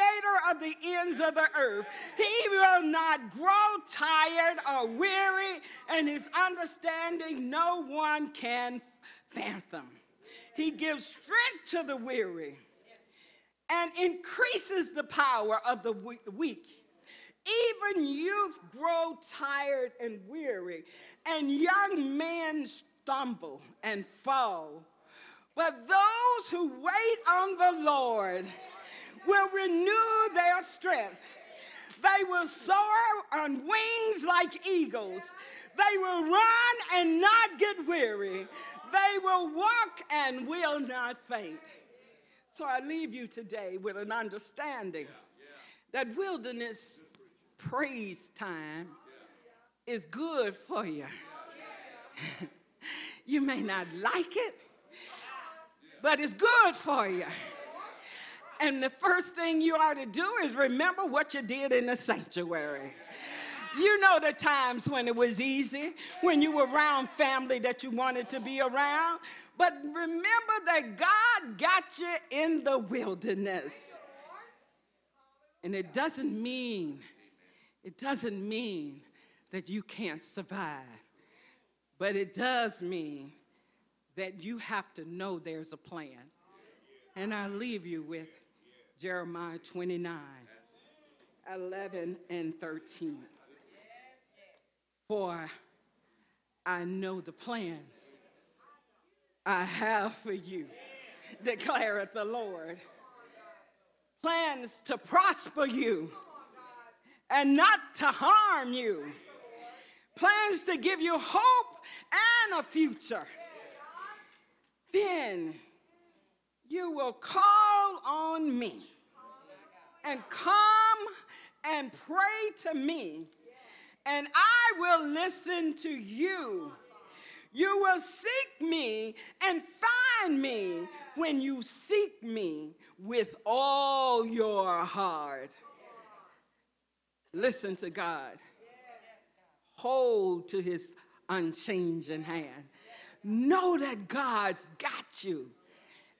of the ends of the earth. He will not grow tired or weary, and his understanding no one can fathom. He gives strength to the weary and increases the power of the weak. Even youth grow tired and weary, and young men stumble and fall. But those who wait on the Lord will renew their strength. They will soar on wings like eagles. They will run and not get weary. They will walk and will not faint. So I leave you today with an understanding that wilderness praise time is good for you. You may not like it, but it's good for you. And the first thing you ought to do is remember what you did in the sanctuary. You know the times when it was easy, when you were around family that you wanted to be around. But remember that God got you in the wilderness. And it doesn't mean that you can't survive. But it does mean that you have to know there's a plan. And I leave you with Jeremiah 29:11-13. For I know the plans I have for you, declareth the Lord. Plans to prosper you and not to harm you. Plans to give you hope and a future. Then you will call on me and come and pray to me, and I will listen to you. You will seek me and find me when you seek me with all your heart. Listen to God. Hold to his unchanging hand. Know that God's got you.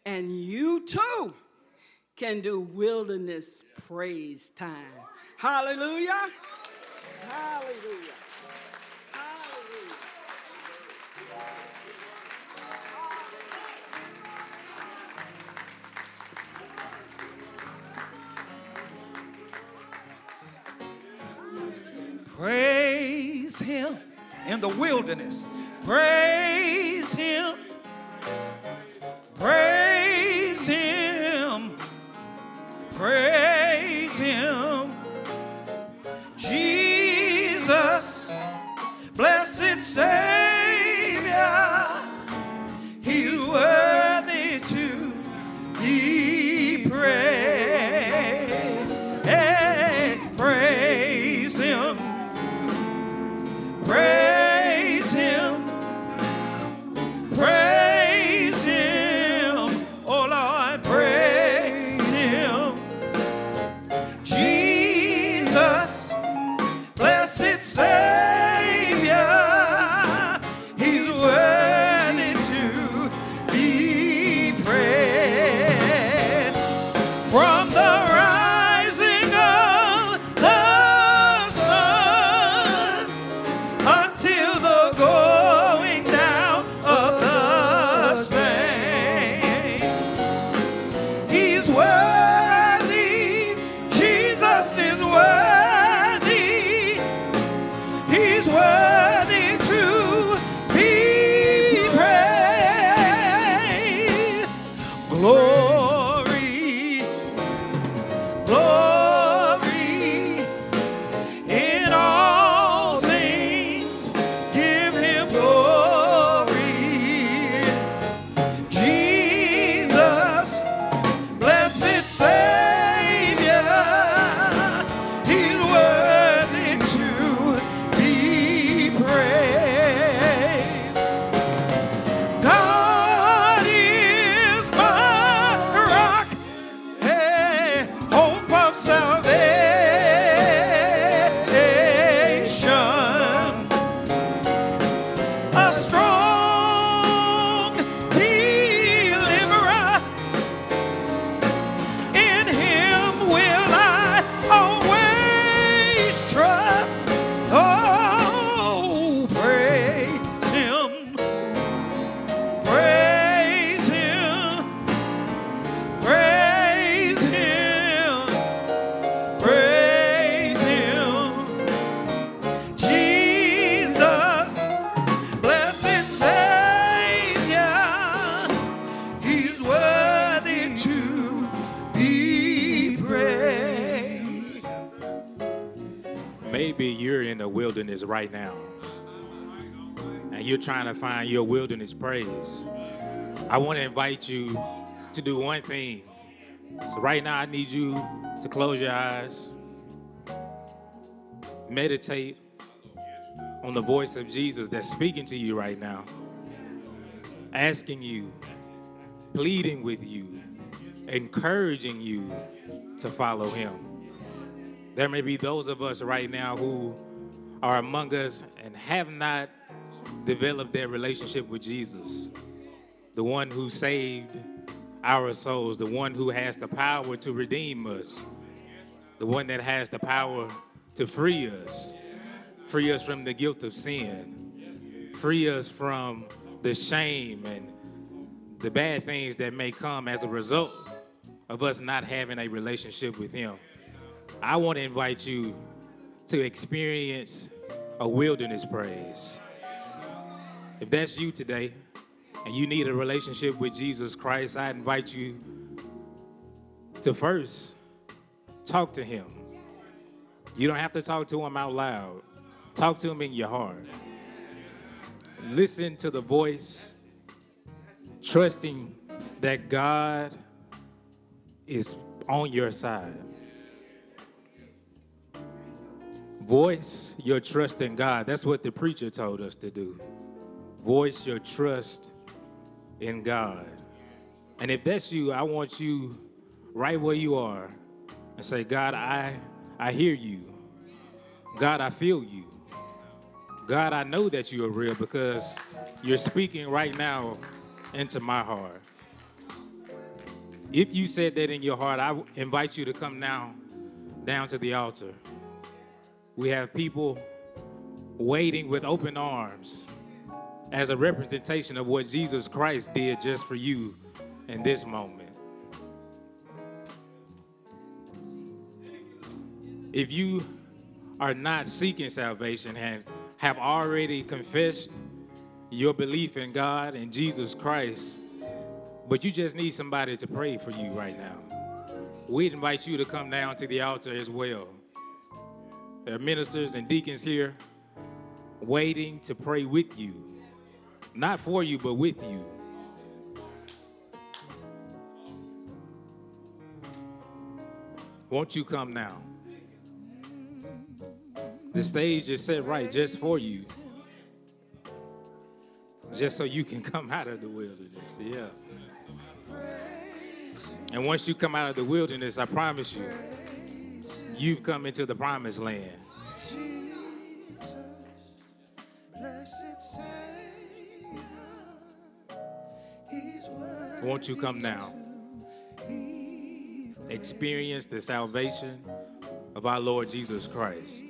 And you too can do wilderness praise time. Hallelujah. Hallelujah. Praise him in the wilderness. Praise him. Praise him. Praise him. Jesus, blessed Savior, he's worthy to be praised. And praise him. Praise him. Praise him. Oh Lord, praise him. Jesus, blessed Savior, he's worthy to be praised. From the rising of the sun until the going down of the same, he's worthy. Jesus is worthy. He's worthy to be praised. Glory, glory. In all things, give him glory. Jesus, blessed Savior, he's worthy to be praised. God is my rock, hey, hope of salvation, a strong deliverer. In him will I always trust. Oh, praise him. Praise him. Praise him. Praise him. Jesus, blessed Savior, he's worthy to be praised. Maybe you're in the wilderness right now, and you're trying to find your wilderness praise. I want to invite you to do one thing. So right now, I need you to close your eyes, meditate on the voice of Jesus that's speaking to you right now, asking you, pleading with you, encouraging you to follow him. There may be those of us right now who are among us and have not developed their relationship with Jesus, the one who saved our souls, the one who has the power to redeem us, the one that has the power to free us Free us from the guilt of sin. Free us from the shame and the bad things that may come as a result of us not having a relationship with him. I want to invite you to experience a wilderness praise. If that's you today and you need a relationship with Jesus Christ, I invite you to first talk to him. You don't have to talk to him out loud. Talk to him in your heart. Listen to the voice, trusting that God is on your side. Voice your trust in God. That's what the preacher told us to do. Voice your trust in God. And if that's you, I want you right where you are and say, God, I hear you. God, I feel you. God, I know that you are real because you're speaking right now into my heart. If you said that in your heart, I invite you to come now down to the altar. We have people waiting with open arms as a representation of what Jesus Christ did just for you in this moment. If you are not seeking salvation and have already confessed your belief in God and Jesus Christ, but you just need somebody to pray for you right now, we invite you to come down to the altar as well. There are ministers and deacons here waiting to pray with you. Not for you, but with you. Won't you come now? The stage is set right just for you. Just so you can come out of the wilderness, yeah. And once you come out of the wilderness, I promise you, you've come into the promised land. Won't you come now? Experience the salvation of our Lord Jesus Christ.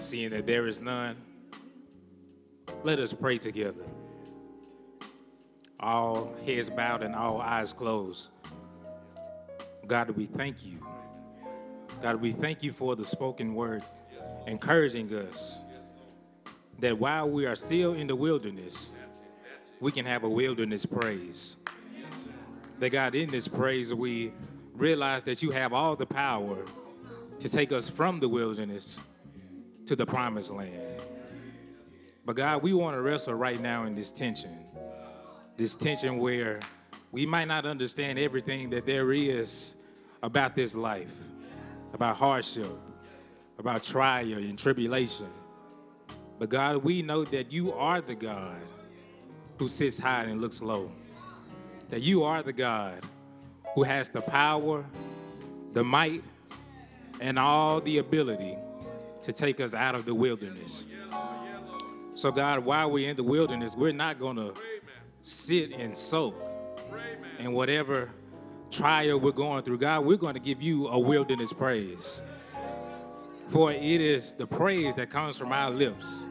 Seeing that there is none, let us pray together. All heads bowed and all eyes closed. God, we thank you. God, we thank you for the spoken word, encouraging us that while we are still in the wilderness, we can have a wilderness praise. That God, in this praise, we realize that you have all the power to take us from the wilderness to the promised land. But God, we want to wrestle right now in this tension where we might not understand everything that there is about this life, about hardship, about trial and tribulation. But God, we know that you are the God who sits high and looks low, that you are the God who has the power, the might, and all the ability to take us out of the wilderness. So God, while we're in the wilderness, we're not going to sit and soak in whatever trial we're going through. God, we're going to give you a wilderness praise. For it is the praise that comes from our lips,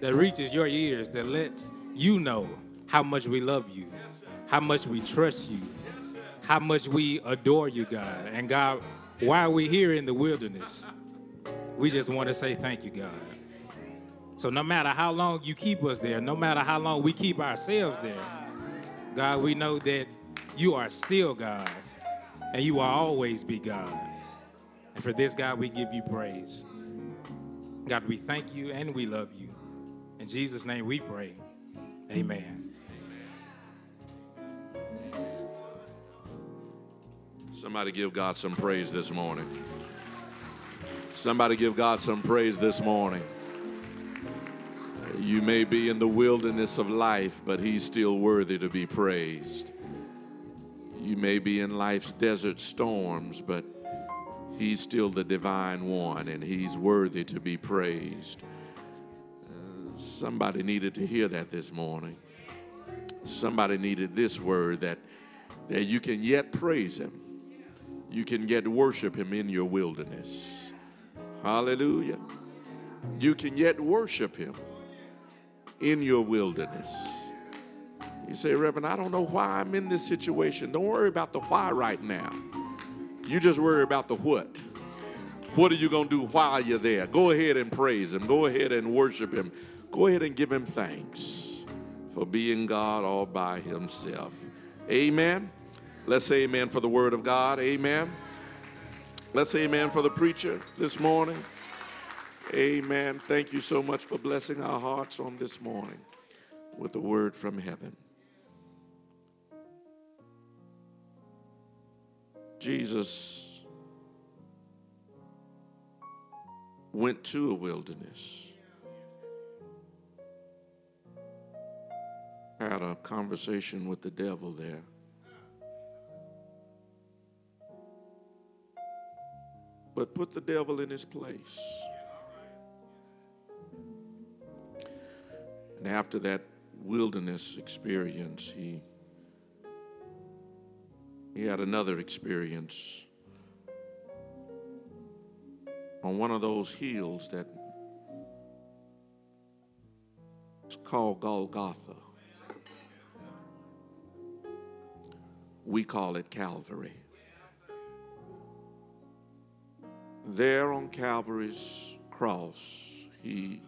that reaches your ears, that lets you know how much we love you, how much we trust you, how much we adore you, God. And God, while we're here in the wilderness, we just want to say thank you, God. So no matter how long you keep us there, no matter how long we keep ourselves there, God, we know that you are still God, and you will always be God. And for this, God, we give you praise. God, we thank you and we love you. In Jesus' name we pray. Amen. Somebody give God some praise this morning. Somebody give God some praise this morning. You may be in the wilderness of life, but he's still worthy to be praised. You may be in life's desert storms, but he's still the divine one, and he's worthy to be praised. Somebody needed to hear that this morning. Somebody needed this word, that you can yet praise him. You can yet worship him in your wilderness. Hallelujah. You can yet worship him in your wilderness. You say, Reverend, I don't know why I'm in this situation. Don't worry about the why right now. You just worry about the what. What are you going to do while you're there? Go ahead and praise him. Go ahead and worship him. Go ahead and give him thanks for being God all by himself. Amen. Let's say amen for the word of God. Amen. Let's say amen for the preacher this morning. Amen. Thank you so much for blessing our hearts on this morning with a word from heaven. Jesus went to a wilderness, had a conversation with the devil there. But put the devil in his place. And after that wilderness experience, he had another experience on one of those hills that is called Golgotha. We call it Calvary. There on Calvary's cross, he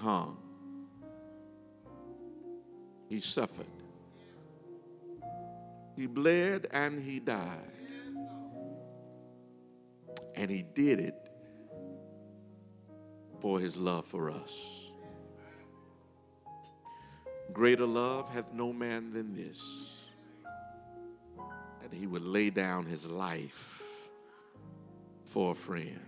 hung. He suffered. He bled and he died. And he did it for his love for us. Greater love hath no man than this, that he would lay down his life for a friend.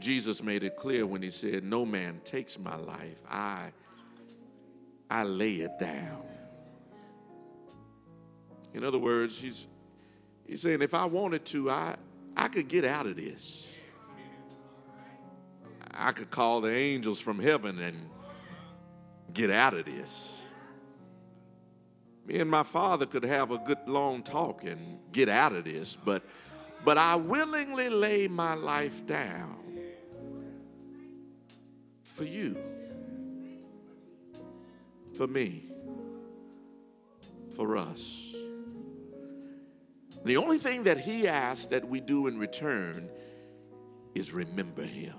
Jesus made it clear when he said, no man takes my life. I lay it down. In other words, he's saying, if I wanted to, I could get out of this. I could call the angels from heaven and get out of this. Me and my father could have a good long talk and get out of this, but I willingly lay my life down for you, for me, for us. The only thing that he asks that we do in return is remember him.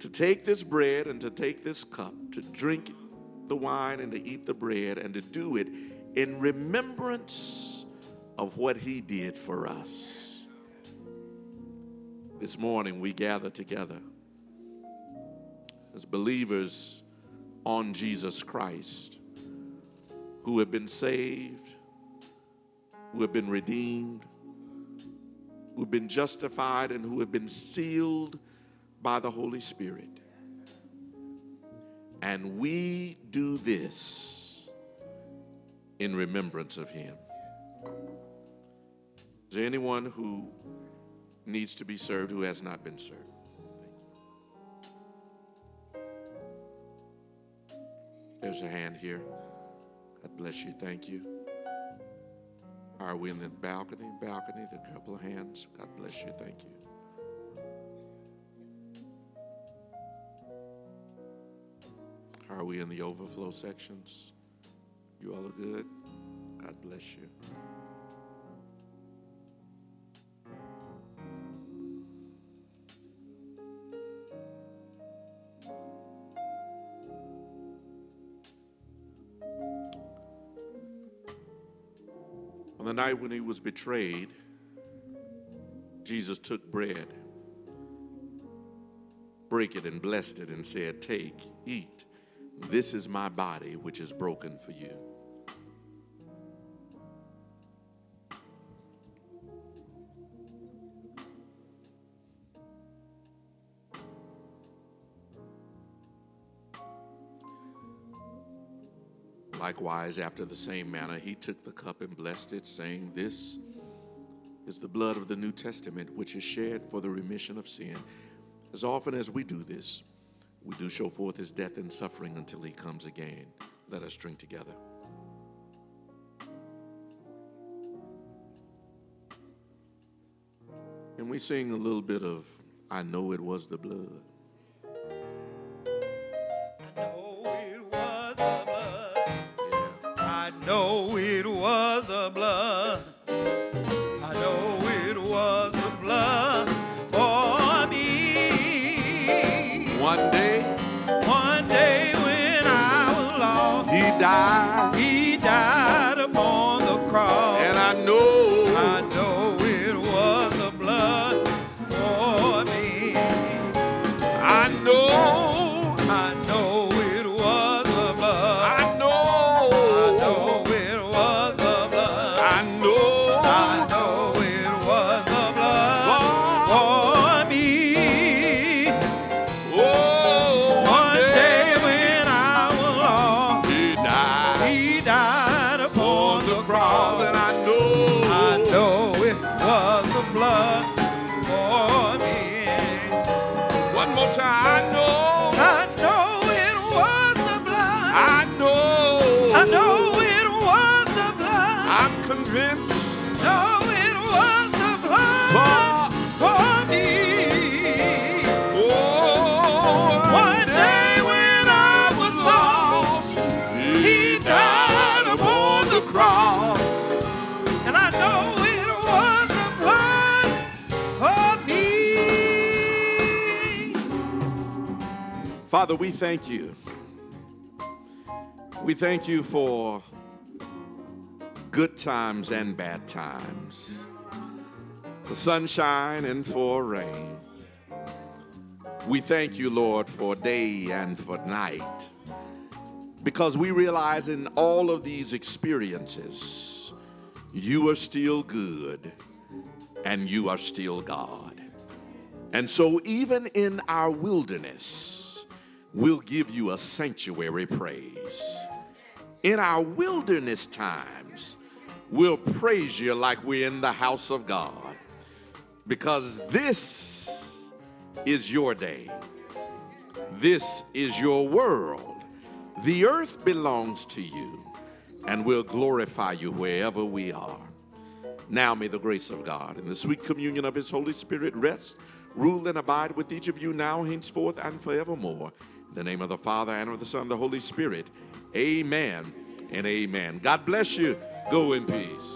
To take this bread and to take this cup, to drink the wine and to eat the bread, and to do it in remembrance of what he did for us. This morning we gather together as believers on Jesus Christ, who have been saved, who have been redeemed, who have been justified, and who have been sealed by the Holy Spirit. And we do this in remembrance of him. Is there anyone who needs to be served who has not been served? Thank you. There's a hand here. God bless you. Thank you. Are we in the balcony? Balcony, the couple of hands. God bless you. Thank you. Are we in the overflow sections? You all are good. God bless you. On the night when he was betrayed, Jesus took bread, broke it and blessed it and said, take, eat. This is my body which is broken for you. Likewise, after the same manner, he took the cup and blessed it, saying, "This is the blood of the New Testament, which is shed for the remission of sin. As often as we do this, we do show forth his death and suffering until he comes again." Let us drink together. And we sing a little bit of "I Know It Was the Blood." I know it was the blood. Yeah. I know it was the blood. I know it was the blood for me. One day when I was lost, he died. He died upon the cross. And I know. Father, we thank you. We thank you for good times and bad times, for sunshine and for rain. We thank you, Lord, for day and for night, because we realize in all of these experiences, you are still good and you are still God. And so even in our wilderness, we'll give you a sanctuary praise. In our wilderness times, we'll praise you like we're in the house of God, because this is your day. This is your world. The earth belongs to you, and we'll glorify you wherever we are. Now may the grace of God and the sweet communion of his Holy Spirit rest, rule, and abide with each of you now, henceforth, and forevermore. In the name of the Father, and of the Son, and the Holy Spirit. Amen and amen. God bless you. Go in peace.